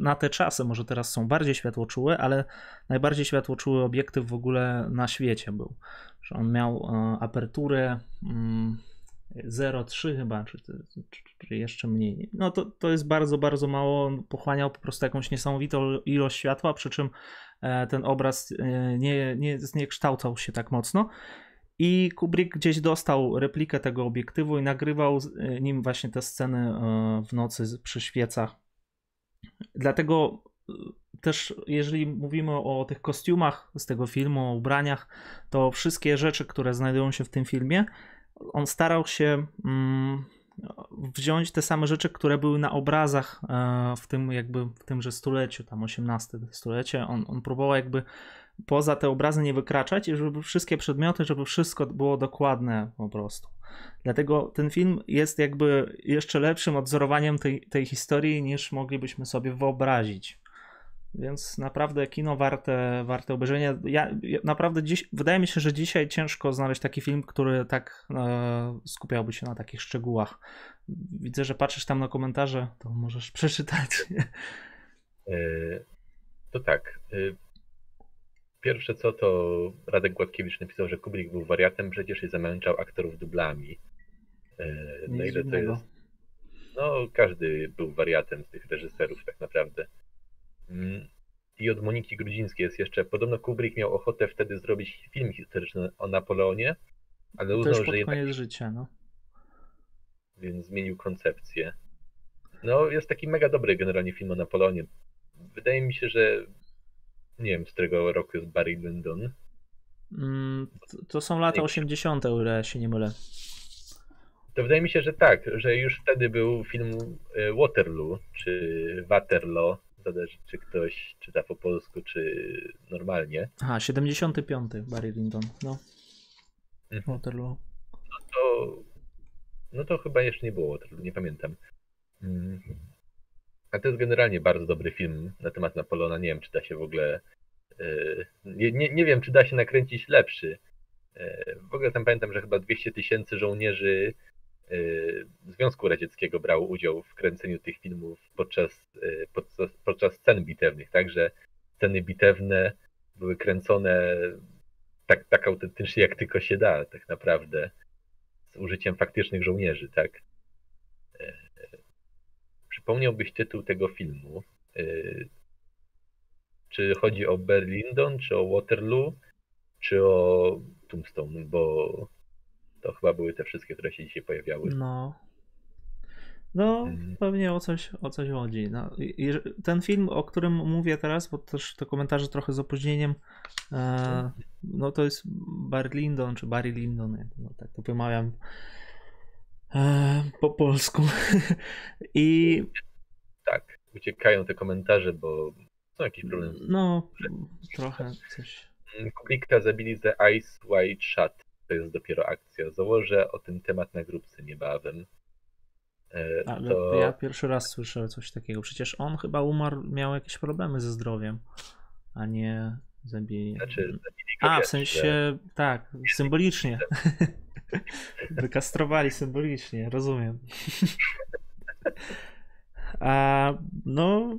na te czasy, może teraz są bardziej światłoczułe, ale najbardziej światłoczuły obiektyw w ogóle na świecie był. Że on miał aperturę 0,3 chyba, czy jeszcze mniej. No to jest bardzo mało, on pochłaniał po prostu jakąś niesamowitą ilość światła, przy czym ten obraz nie kształcał się tak mocno. I Kubrick gdzieś dostał replikę tego obiektywu i nagrywał nim właśnie te sceny w nocy przy świecach. Dlatego też, jeżeli mówimy o tych kostiumach z tego filmu, o ubraniach, to wszystkie rzeczy, które znajdują się w tym filmie, on starał się wziąć te same rzeczy, które były na obrazach w tymże stuleciu, tam XVIII stulecie. On próbował jakby poza te obrazy nie wykraczać i żeby wszystkie przedmioty, żeby wszystko było dokładne po prostu. Dlatego ten film jest jakby jeszcze lepszym odwzorowaniem tej historii niż moglibyśmy sobie wyobrazić. Więc naprawdę kino warte obejrzenia. Ja naprawdę dziś, wydaje mi się, że dzisiaj ciężko znaleźć taki film, który tak skupiałby się na takich szczegółach. Widzę, że patrzysz tam na komentarze, to możesz przeczytać. To tak. Pierwsze co, to Radek Gładkiewicz napisał, że Kubrick był wariatem przecież i zamęczał aktorów dublami. Na ile to jest? No, każdy był wariatem z tych reżyserów tak naprawdę. I od Moniki Grudzińskiej jest jeszcze. Podobno Kubrick miał ochotę wtedy zrobić film historyczny o Napoleonie, ale uznał, że jednak... koniec życia, no. Więc zmienił koncepcję. No, jest taki mega dobry generalnie film o Napoleonie. Wydaje mi się, że... Nie wiem, z którego roku jest Barry Lyndon. To są lata 80, o ile się nie mylę. To wydaje mi się, że tak, że już wtedy był film Waterloo, czy Waterloo, zależy czy ktoś czyta po polsku, czy normalnie. Aha, 75 Barry Lyndon, no. Waterloo. No to chyba jeszcze nie było Waterloo, nie pamiętam. A to jest generalnie bardzo dobry film na temat Napoleona. Nie wiem, czy da się w ogóle... Nie wiem, czy da się nakręcić lepszy. W ogóle tam pamiętam, że chyba 200 000 żołnierzy Związku Radzieckiego brało udział w kręceniu tych filmów podczas scen bitewnych. Także sceny bitewne były kręcone tak autentycznie, jak tylko się da, tak naprawdę, z użyciem faktycznych żołnierzy, tak? Przypomniałbyś tytuł tego filmu? Czy chodzi o Barry Lyndon, czy o Waterloo, czy o Tombstone, bo to chyba były te wszystkie, które się dzisiaj pojawiały. No, pewnie o coś chodzi. No, ten film, o którym mówię teraz, bo też te komentarze trochę z opóźnieniem, no to jest Barry Lyndon, no, tak to wymawiam po polsku. I tak, uciekają te komentarze, bo są jakieś problemy. No, trochę coś. Kubricka zabili za Eyes Wide Shut. To jest dopiero akcja. Założę o tym temat na grupce niebawem. Ale to... ja pierwszy raz słyszę coś takiego. Przecież on chyba umarł, miał jakieś problemy ze zdrowiem, a nie zabili. Zabili go w sensie, tak, symbolicznie. Wykastrowali symbolicznie, rozumiem. A no,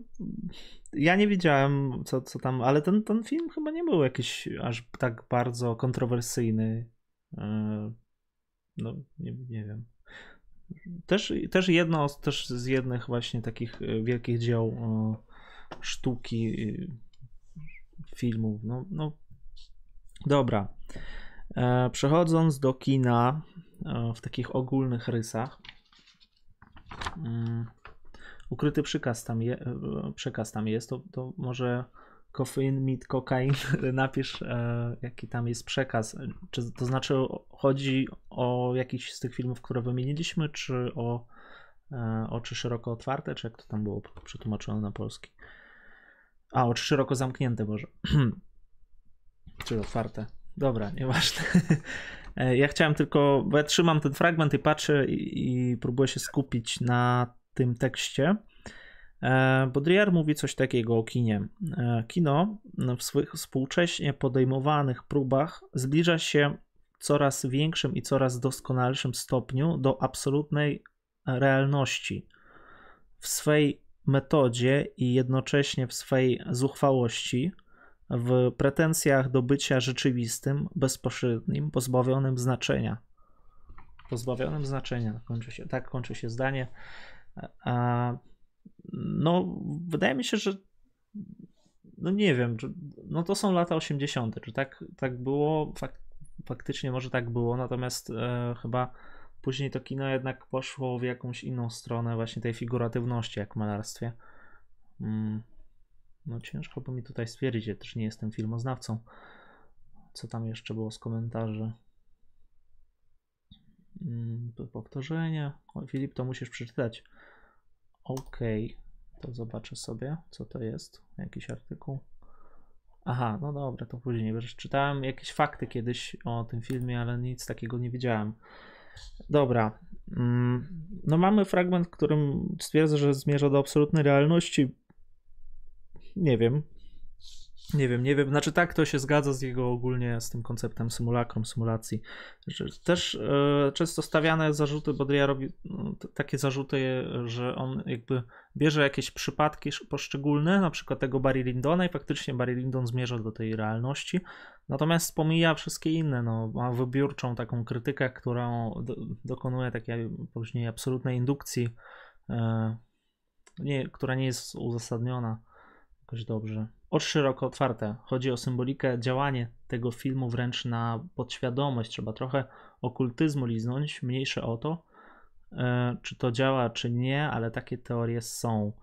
ja nie wiedziałem co tam, ale ten film chyba nie był jakiś aż tak bardzo kontrowersyjny. No, nie wiem. Też z jednych właśnie takich wielkich dzieł sztuki, filmów. No. Dobra. Przechodząc do kina w takich ogólnych rysach. Ukryty przekaz tam jest, to może Coffin Meet Cocaine napisz, jaki tam jest przekaz. Czy to znaczy chodzi o jakiś z tych filmów, które wymieniliśmy, czy o oczy szeroko otwarte, czy jak to tam było przetłumaczone na polski? A, oczy szeroko zamknięte, Boże. Czy otwarte. Dobra, nieważne. Ja chciałem tylko, bo ja trzymam ten fragment i patrzę i próbuję się skupić na tym tekście. Baudrillard mówi coś takiego o kinie. Kino w swych współcześnie podejmowanych próbach zbliża się w coraz większym i coraz doskonalszym stopniu do absolutnej realności. W swej metodzie i jednocześnie w swej zuchwałości, w pretensjach do bycia rzeczywistym, bezpośrednim, pozbawionym znaczenia. Pozbawionym znaczenia, kończy się zdanie. No, wydaje mi się, że no nie wiem, no to są lata 80. Czy tak było? Faktycznie może tak było, natomiast chyba później to kino jednak poszło w jakąś inną stronę właśnie tej figuratywności, jak w malarstwie. No ciężko by mi tutaj stwierdzić, ja też nie jestem filmoznawcą. Co tam jeszcze było z komentarzy? Powtórzenia. O, Filip, to musisz przeczytać. Okej, to zobaczę sobie, co to jest, jakiś artykuł. Aha, no dobra, to później. Czytałem jakieś fakty kiedyś o tym filmie, ale nic takiego nie widziałem. Dobra, no mamy fragment, w którym stwierdza, że zmierza do absolutnej realności. Nie wiem. Znaczy tak, to się zgadza z jego ogólnie, z tym konceptem symulakrum, symulacji. Też często stawiane zarzuty, Baudrillardowi takie zarzuty, że on jakby bierze jakieś przypadki poszczególne, na przykład tego Barry Lyndona i faktycznie Barry Lyndon zmierza do tej realności, natomiast pomija wszystkie inne, no, ma wybiórczą taką krytykę, którą dokonuje takiej później absolutnej indukcji, która nie jest uzasadniona jakoś dobrze. Oczy szeroko otwarte. Chodzi o symbolikę, działanie tego filmu wręcz na podświadomość. Trzeba trochę okultyzmu liznąć, mniejsze o to, czy to działa, czy nie, ale takie teorie są.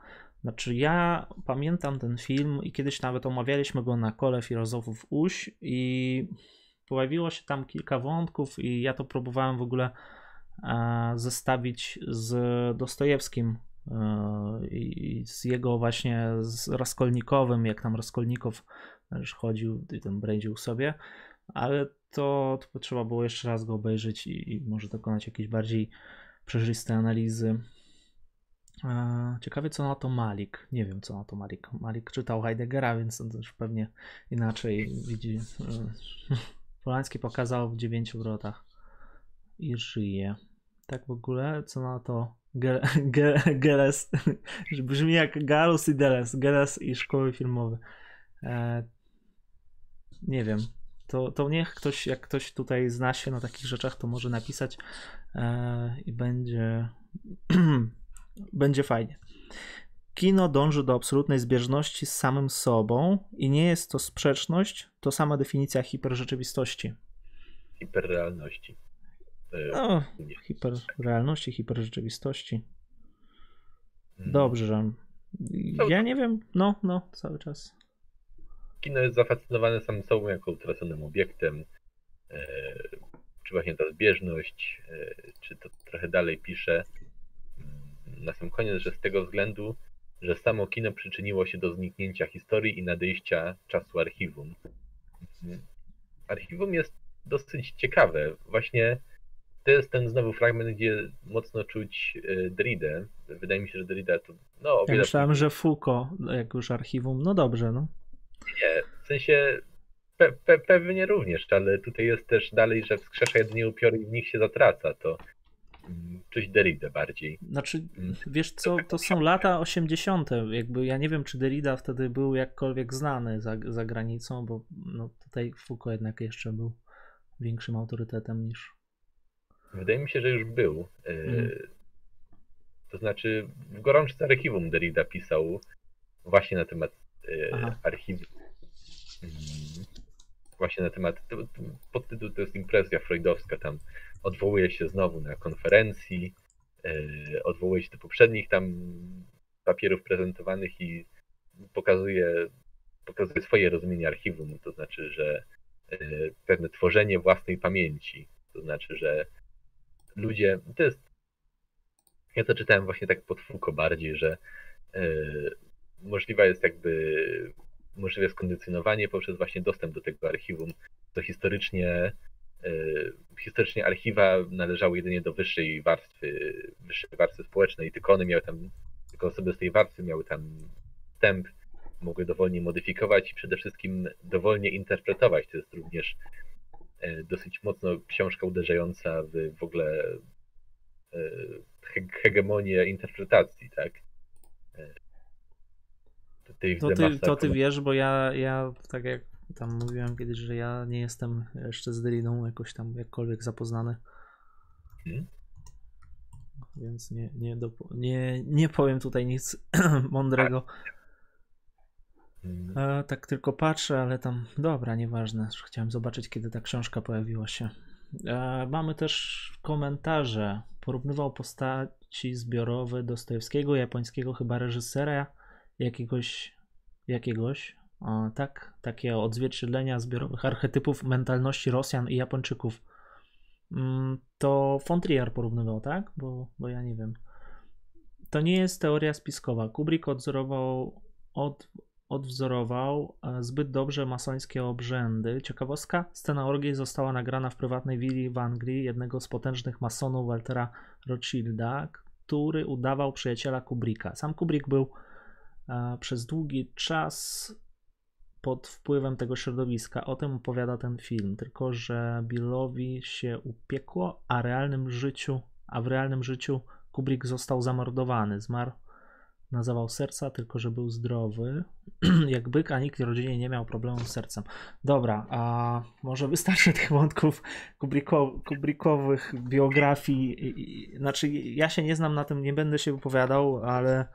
Znaczy ja pamiętam ten film i kiedyś nawet omawialiśmy go na kole filozofów UŚ i pojawiło się tam kilka wątków i ja to próbowałem w ogóle zestawić z Dostojewskim i z jego właśnie z Raskolnikowym, jak tam Raskolnikow już chodził i tam brędził sobie, ale to trzeba było jeszcze raz go obejrzeć i może dokonać jakiejś bardziej przejrzystej analizy. Ciekawie, co na to Malik. Nie wiem, co na to Malik. Malik czytał Heideggera, więc on też pewnie inaczej widzi. Polański pokazał w 9 wrotach i żyje. Tak w ogóle, co na to Geles. Brzmi jak Galus i Deles. Geles i szkoły filmowe. Nie wiem. To niech ktoś, jak ktoś tutaj zna się na takich rzeczach, to może napisać i będzie... Będzie fajnie. Kino dąży do absolutnej zbieżności z samym sobą i nie jest to sprzeczność, to sama definicja hiperrzeczywistości. Hiperrealności. No, hiperrealności, hiperrzeczywistości. Dobrze. Ja nie wiem, no, cały czas. Kino jest zafascynowane samym sobą jako utraconym obiektem. Czy właśnie ta zbieżność, czy to trochę dalej pisze. Na sam koniec, że z tego względu, że samo kino przyczyniło się do zniknięcia historii i nadejścia czasu archiwum. Archiwum jest dosyć ciekawe. Właśnie to jest ten znowu fragment, gdzie mocno czuć Derridę. Wydaje mi się, że Derrida to... Ja myślałem, że Foucault, jak już archiwum, dobrze. Nie, w sensie pewnie również, ale tutaj jest też dalej, że wskrzesza jedynie upiory i w nich się zatraca. To czyś Derrida bardziej. Znaczy, wiesz co, to są lata 80. Jakby ja nie wiem, czy Derrida wtedy był jakkolwiek znany za granicą, bo tutaj Foucault jednak jeszcze był większym autorytetem niż... Wydaje mi się, że już był. To znaczy w gorączce archiwum Derrida pisał właśnie na temat archiwum. Właśnie na temat, podtytuł to jest impresja freudowska, tam odwołuje się znowu na konferencji, odwołuje się do poprzednich tam papierów prezentowanych i pokazuje swoje rozumienie archiwum, to znaczy, że pewne tworzenie własnej pamięci, to znaczy, że ludzie, to jest, ja to czytałem właśnie tak pod Foucault bardziej, że możliwe jest kondycjonowanie poprzez właśnie dostęp do tego archiwum, co historycznie archiwa należały jedynie do wyższej warstwy społecznej, tylko one miały tam, tylko osoby z tej warstwy miały tam wstęp, mogły dowolnie modyfikować i przede wszystkim dowolnie interpretować. To jest również dosyć mocno książka uderzająca w ogóle hegemonię interpretacji, tak? To ty wiesz, bo ja tak jak tam mówiłem kiedyś, że ja nie jestem jeszcze z Derridą jakoś tam jakkolwiek zapoznany. Więc nie powiem tutaj nic mądrego. Tak tylko patrzę, ale tam dobra, nieważne. Chciałem zobaczyć, kiedy ta książka pojawiła się. Mamy też komentarze. Porównywał postaci zbiorowe Dostojewskiego, japońskiego chyba reżysera, jakiegoś takie odzwierciedlenia zbiorowych archetypów mentalności Rosjan i Japończyków. To von Trier porównywał, tak? Bo ja nie wiem. To nie jest teoria spiskowa. Kubrick odwzorował zbyt dobrze masońskie obrzędy. Ciekawostka, scena orgii została nagrana w prywatnej willi w Anglii jednego z potężnych masonów Waltera Rothschilda, który udawał przyjaciela Kubricka. Sam Kubrick był przez długi czas pod wpływem tego środowiska. O tym opowiada ten film, tylko że Billowi się upiekło, a w realnym życiu Kubrick został zamordowany. Zmarł na zawał serca, tylko że był zdrowy jak byk, a nikt w rodzinie nie miał problemu z sercem. Dobra, a może wystarczy tych wątków Kubrickowych biografii. Znaczy, ja się nie znam na tym, nie będę się wypowiadał, ale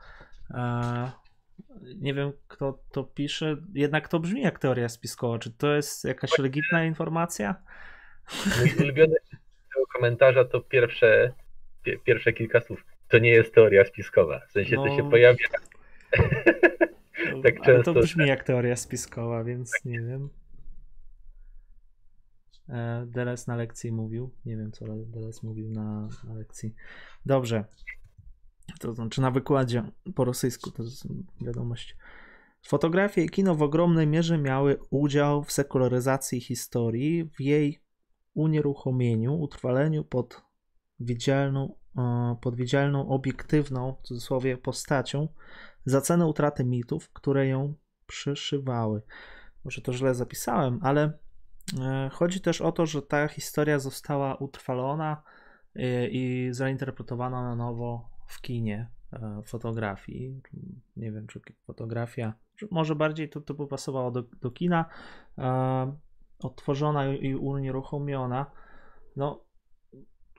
nie wiem, kto to pisze, jednak to brzmi jak teoria spiskowa. Czy to jest jakaś legitna informacja? Mój ulubiony tego komentarza to pierwsze kilka słów. To nie jest teoria spiskowa. W sensie to się pojawia tak często. Ale to brzmi jak teoria spiskowa, więc tak. Nie wiem. Deleuze na lekcji mówił. Nie wiem, co Deleuze mówił na lekcji. Dobrze. To znaczy na wykładzie po rosyjsku, to jest wiadomość. Fotografie i kino w ogromnej mierze miały udział w sekularyzacji historii, w jej unieruchomieniu, utrwaleniu pod widzialną podwiedzialną, obiektywną, w cudzysłowie, postacią za cenę utraty mitów, które ją przyszywały. Może to źle zapisałem, ale chodzi też o to, że ta historia została utrwalona i zreinterpretowana na nowo w kinie, fotografii. Nie wiem, czy fotografia, może bardziej to by pasowało do kina, odtworzona i unieruchomiona. No,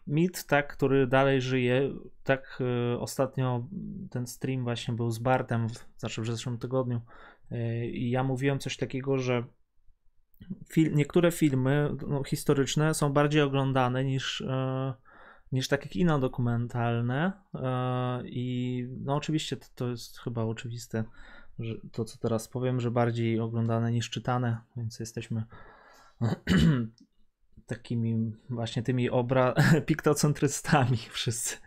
mit, tak, który dalej żyje, tak ostatnio ten stream właśnie był z Bartem, znaczy w zeszłym tygodniu, i ja mówiłem coś takiego, że niektóre filmy historyczne są bardziej oglądane niż takie kino dokumentalne i no oczywiście to jest chyba oczywiste, że to co teraz powiem, że bardziej oglądane niż czytane, więc jesteśmy takimi właśnie tymi piktocentrystami wszyscy.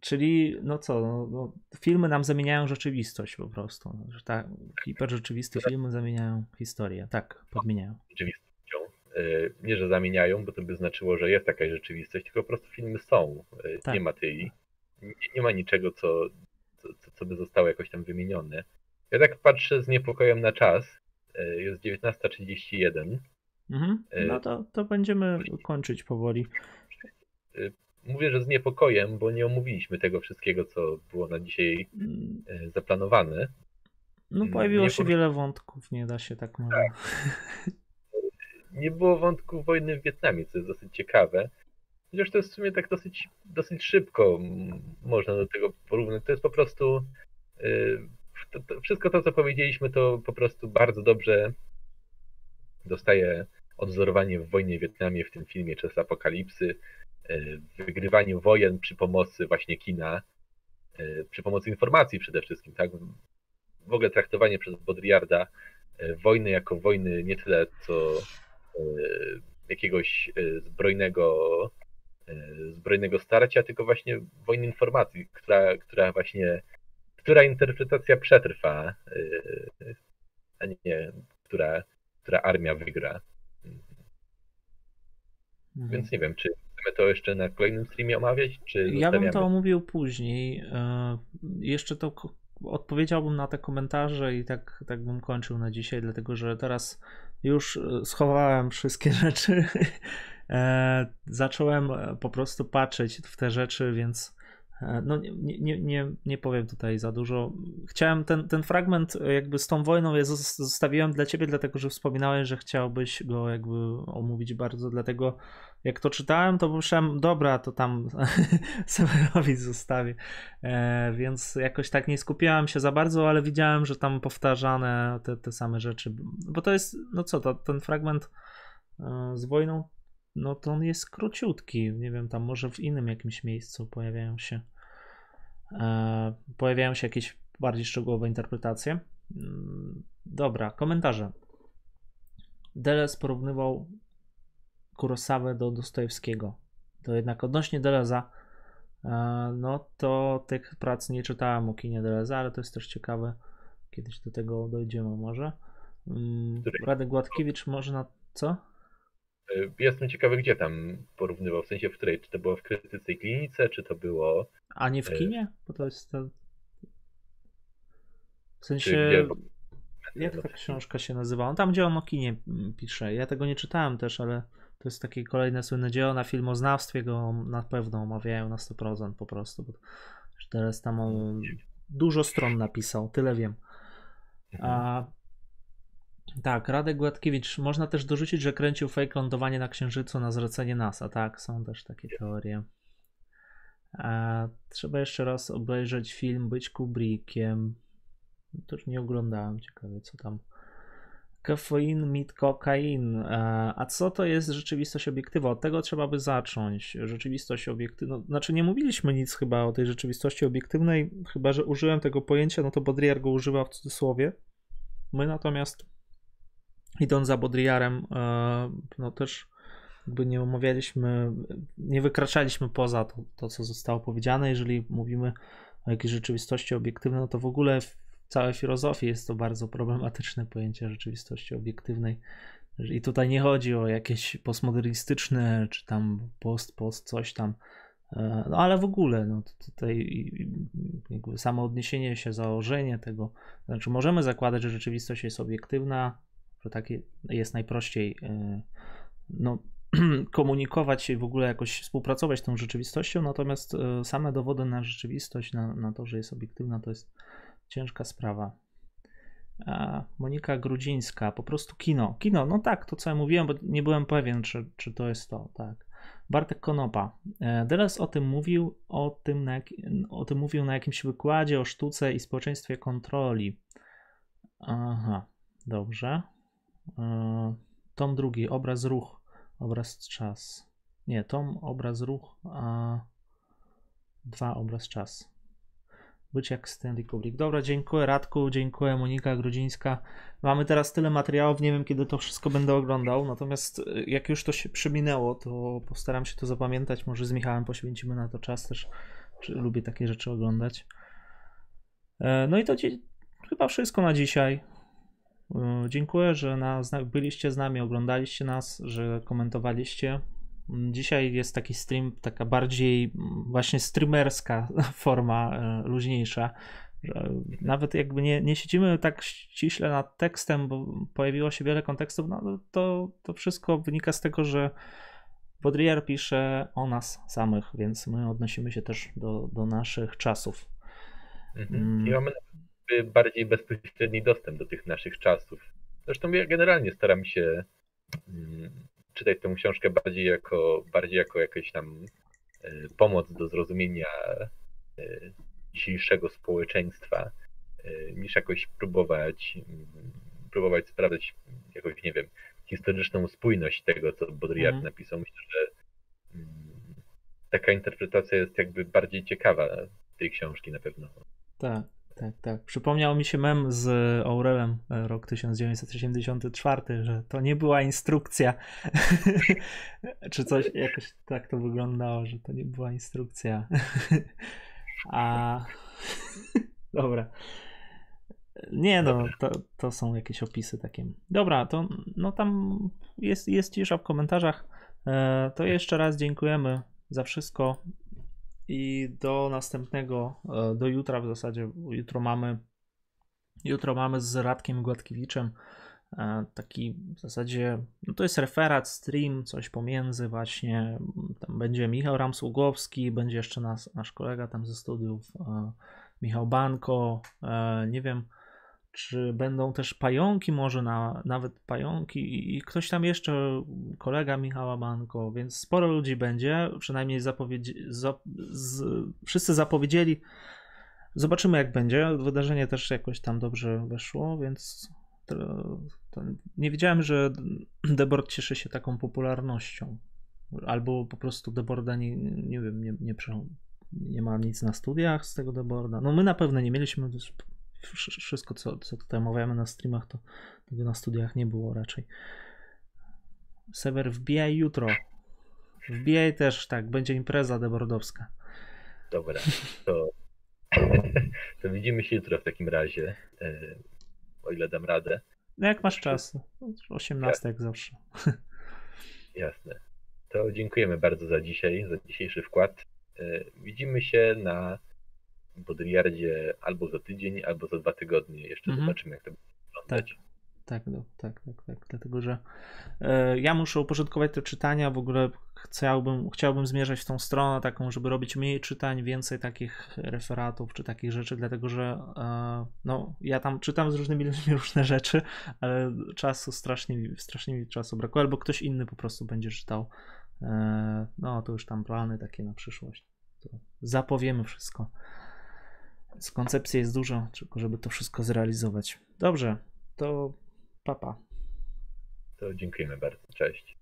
Czyli no co, no, filmy nam zamieniają rzeczywistość po prostu. Że tak, hiperrzeczywiste filmy zamieniają historię. Tak, podmieniają. Rzeczywistością. Nie, że zamieniają, bo to by znaczyło, że jest jakaś rzeczywistość, tylko po prostu filmy są. Tak. Nie ma tej. Nie ma niczego, co by zostało jakoś tam wymienione. Ja tak patrzę z niepokojem na czas. Jest 19:31. Mhm. No to będziemy kończyć powoli. Mówię, że z niepokojem, bo nie omówiliśmy tego wszystkiego, co było na dzisiaj zaplanowane. No pojawiło się wiele wątków, nie da się tak mówić. Tak. Nie było wątku wojny w Wietnamie, co jest dosyć ciekawe. Chociaż to jest w sumie tak dosyć szybko można do tego porównać. To jest po prostu wszystko to, co powiedzieliśmy, to po prostu bardzo dobrze dostaje odwzorowanie w wojnie w Wietnamie, w tym filmie Czas Apokalipsy, w wygrywaniu wojen przy pomocy właśnie kina, przy pomocy informacji przede wszystkim, tak? W ogóle traktowanie przez Baudrillarda wojny jako wojny nie tyle co jakiegoś zbrojnego starcia, tylko właśnie wojny informacji, która interpretacja przetrwa, a nie która armia wygra. Mhm. Więc nie wiem, czy chcemy to jeszcze na kolejnym streamie omawiać, czy ja bym to omówił później. Jeszcze to odpowiedziałbym na te komentarze i tak bym kończył na dzisiaj, dlatego że teraz już schowałem wszystkie rzeczy. Zacząłem po prostu patrzeć w te rzeczy, więc no nie powiem tutaj za dużo. Chciałem ten fragment jakby z tą wojną zostawiłem dla ciebie, dlatego że wspominałeś, że chciałbyś go jakby omówić bardzo, dlatego jak to czytałem, to myślałem, dobra, to tam Sewerowi zostawię, więc jakoś tak nie skupiałem się za bardzo, ale widziałem, że tam powtarzane te same rzeczy, bo to jest, no co, ten fragment z wojną, no to on jest króciutki, nie wiem, tam może w innym jakimś miejscu pojawiają się jakieś bardziej szczegółowe interpretacje. Dobra, komentarze. Deleuze porównywał Kurosawę do Dostojewskiego. To jednak odnośnie Deleuze'a, no to tych prac nie czytałem o kinie Deleuze'a, ale to jest też ciekawe. Kiedyś do tego dojdziemy może. Radek Gładkiewicz może na co? Jestem ciekawy, gdzie tam porównywał, w sensie w której, czy to było w Krytyce i Klinice, czy to było... A nie w kinie? Bo to jest to... W sensie... Gdzie... Jak ta książka się nazywa? Tam, gdzie on o kinie pisze. Ja tego nie czytałem też, ale to jest takie kolejne słynne dzieło na filmoznawstwie, go na pewno omawiają na 100% po prostu. Bo teraz tam on dużo stron napisał, tyle wiem. A... Tak, Radek Gładkiewicz. Można też dorzucić, że kręcił fake lądowanie na Księżycu na zlecenie NASA. Tak, są też takie teorie. Trzeba jeszcze raz obejrzeć film Być Kubrickiem. Też nie oglądałem, ciekawie co tam. Kefein, mit, kokain. A co to jest rzeczywistość obiektywa? Od tego trzeba by zacząć. Rzeczywistość obiektywna. Znaczy nie mówiliśmy nic chyba o tej rzeczywistości obiektywnej, chyba że użyłem tego pojęcia, no to Baudrillard go używa w cudzysłowie. My natomiast idąc za Baudrillardem, no też jakby nie omawialiśmy, nie wykraczaliśmy poza to, co zostało powiedziane. Jeżeli mówimy o jakiejś rzeczywistości obiektywnej, no to w ogóle w całej filozofii jest to bardzo problematyczne pojęcie rzeczywistości obiektywnej. I tutaj nie chodzi o jakieś postmodernistyczne, czy tam post coś tam No ale w ogóle, no tutaj jakby samo odniesienie się, założenie tego, znaczy możemy zakładać, że rzeczywistość jest obiektywna, że tak jest najprościej no, komunikować się i w ogóle jakoś współpracować z tą rzeczywistością, natomiast same dowody na rzeczywistość, na to, że jest obiektywna, to jest ciężka sprawa. A Monika Grudzińska, po prostu kino. Kino, no tak, to co ja mówiłem, bo nie byłem pewien, czy to jest to, tak. Bartek Konopa. Deleuze o tym mówił na jakimś wykładzie o sztuce i społeczeństwie kontroli. Aha, dobrze. Tom drugi, obraz, ruch, obraz, czas. Nie, tom, obraz, ruch, a dwa, obraz, czas. Być jak Stanley Kubrick. Dobra, dziękuję Radku, dziękuję Monika Grudzińska. Mamy teraz tyle materiałów, nie wiem kiedy to wszystko będę oglądał, natomiast jak już to się przeminęło, to postaram się to zapamiętać, może z Michałem poświęcimy na to czas też, lubię takie rzeczy oglądać. No i to chyba wszystko na dzisiaj. Dziękuję, że byliście z nami, oglądaliście nas, że komentowaliście. Dzisiaj jest taki stream, taka bardziej właśnie streamerska forma, luźniejsza. Nawet jakby nie siedzimy tak ściśle nad tekstem, bo pojawiło się wiele kontekstów, no to wszystko wynika z tego, że Baudrillard pisze o nas samych, więc my odnosimy się też do naszych czasów. I mamy bardziej bezpośredni dostęp do tych naszych czasów. Zresztą ja generalnie staram się czytać tę książkę bardziej jako jakaś tam pomoc do zrozumienia dzisiejszego społeczeństwa, niż jakoś próbować sprawdzać jakąś, nie wiem, historyczną spójność tego, co Baudrillard napisał. Myślę, że taka interpretacja jest jakby bardziej ciekawa tej książki na pewno. Tak, tak, tak. Przypomniał mi się mem z Orwellem, rok 1984, że to nie była instrukcja. Czy coś, jakoś tak to wyglądało, że to nie była instrukcja. Dobra. Nie no, to są jakieś opisy takie. Dobra, to no tam jest cisza w komentarzach. To jeszcze raz dziękujemy za wszystko. I do następnego, do jutra w zasadzie, jutro mamy z Radkiem Gładkiewiczem taki w zasadzie, no to jest referat, stream, coś pomiędzy właśnie, tam będzie Michał Ramsługowski, będzie jeszcze nasz kolega tam ze studiów, Michał Banko, nie wiem, czy będą też pająki, może nawet pająki i ktoś tam jeszcze, kolega Michała Banko, więc sporo ludzi będzie, przynajmniej wszyscy zapowiedzieli. Zobaczymy jak będzie, wydarzenie też jakoś tam dobrze weszło, więc nie wiedziałem, że Debord cieszy się taką popularnością, albo po prostu Deborda nie ma nic na studiach z tego Deborda, no my na pewno nie mieliśmy. Wszystko, co tutaj omawiamy na streamach, to tego na studiach nie było raczej. Sewer, wbijaj jutro. Wbijaj też, tak, będzie impreza debordowska. Dobra, to widzimy się jutro w takim razie, o ile dam radę. No jak masz czas, 18 jak zawsze. Jasne. To dziękujemy bardzo za dzisiejszy wkład. Widzimy się na Baudrillardzie albo za tydzień, albo za 2 tygodnie. Jeszcze zobaczymy, jak to będzie wyglądać. Tak. Dlatego, że ja muszę uporządkować te czytania. W ogóle chciałbym zmierzać w tą stronę taką, żeby robić mniej czytań, więcej takich referatów czy takich rzeczy, dlatego, że no, ja tam czytam z różnymi ludźmi różne rzeczy, ale czasu strasznie mi czasu brakuje, albo ktoś inny po prostu będzie czytał. No to już tam plany takie na przyszłość. To zapowiemy wszystko. Koncepcji jest dużo, tylko żeby to wszystko zrealizować. Dobrze, to pa. To dziękujemy bardzo. Cześć.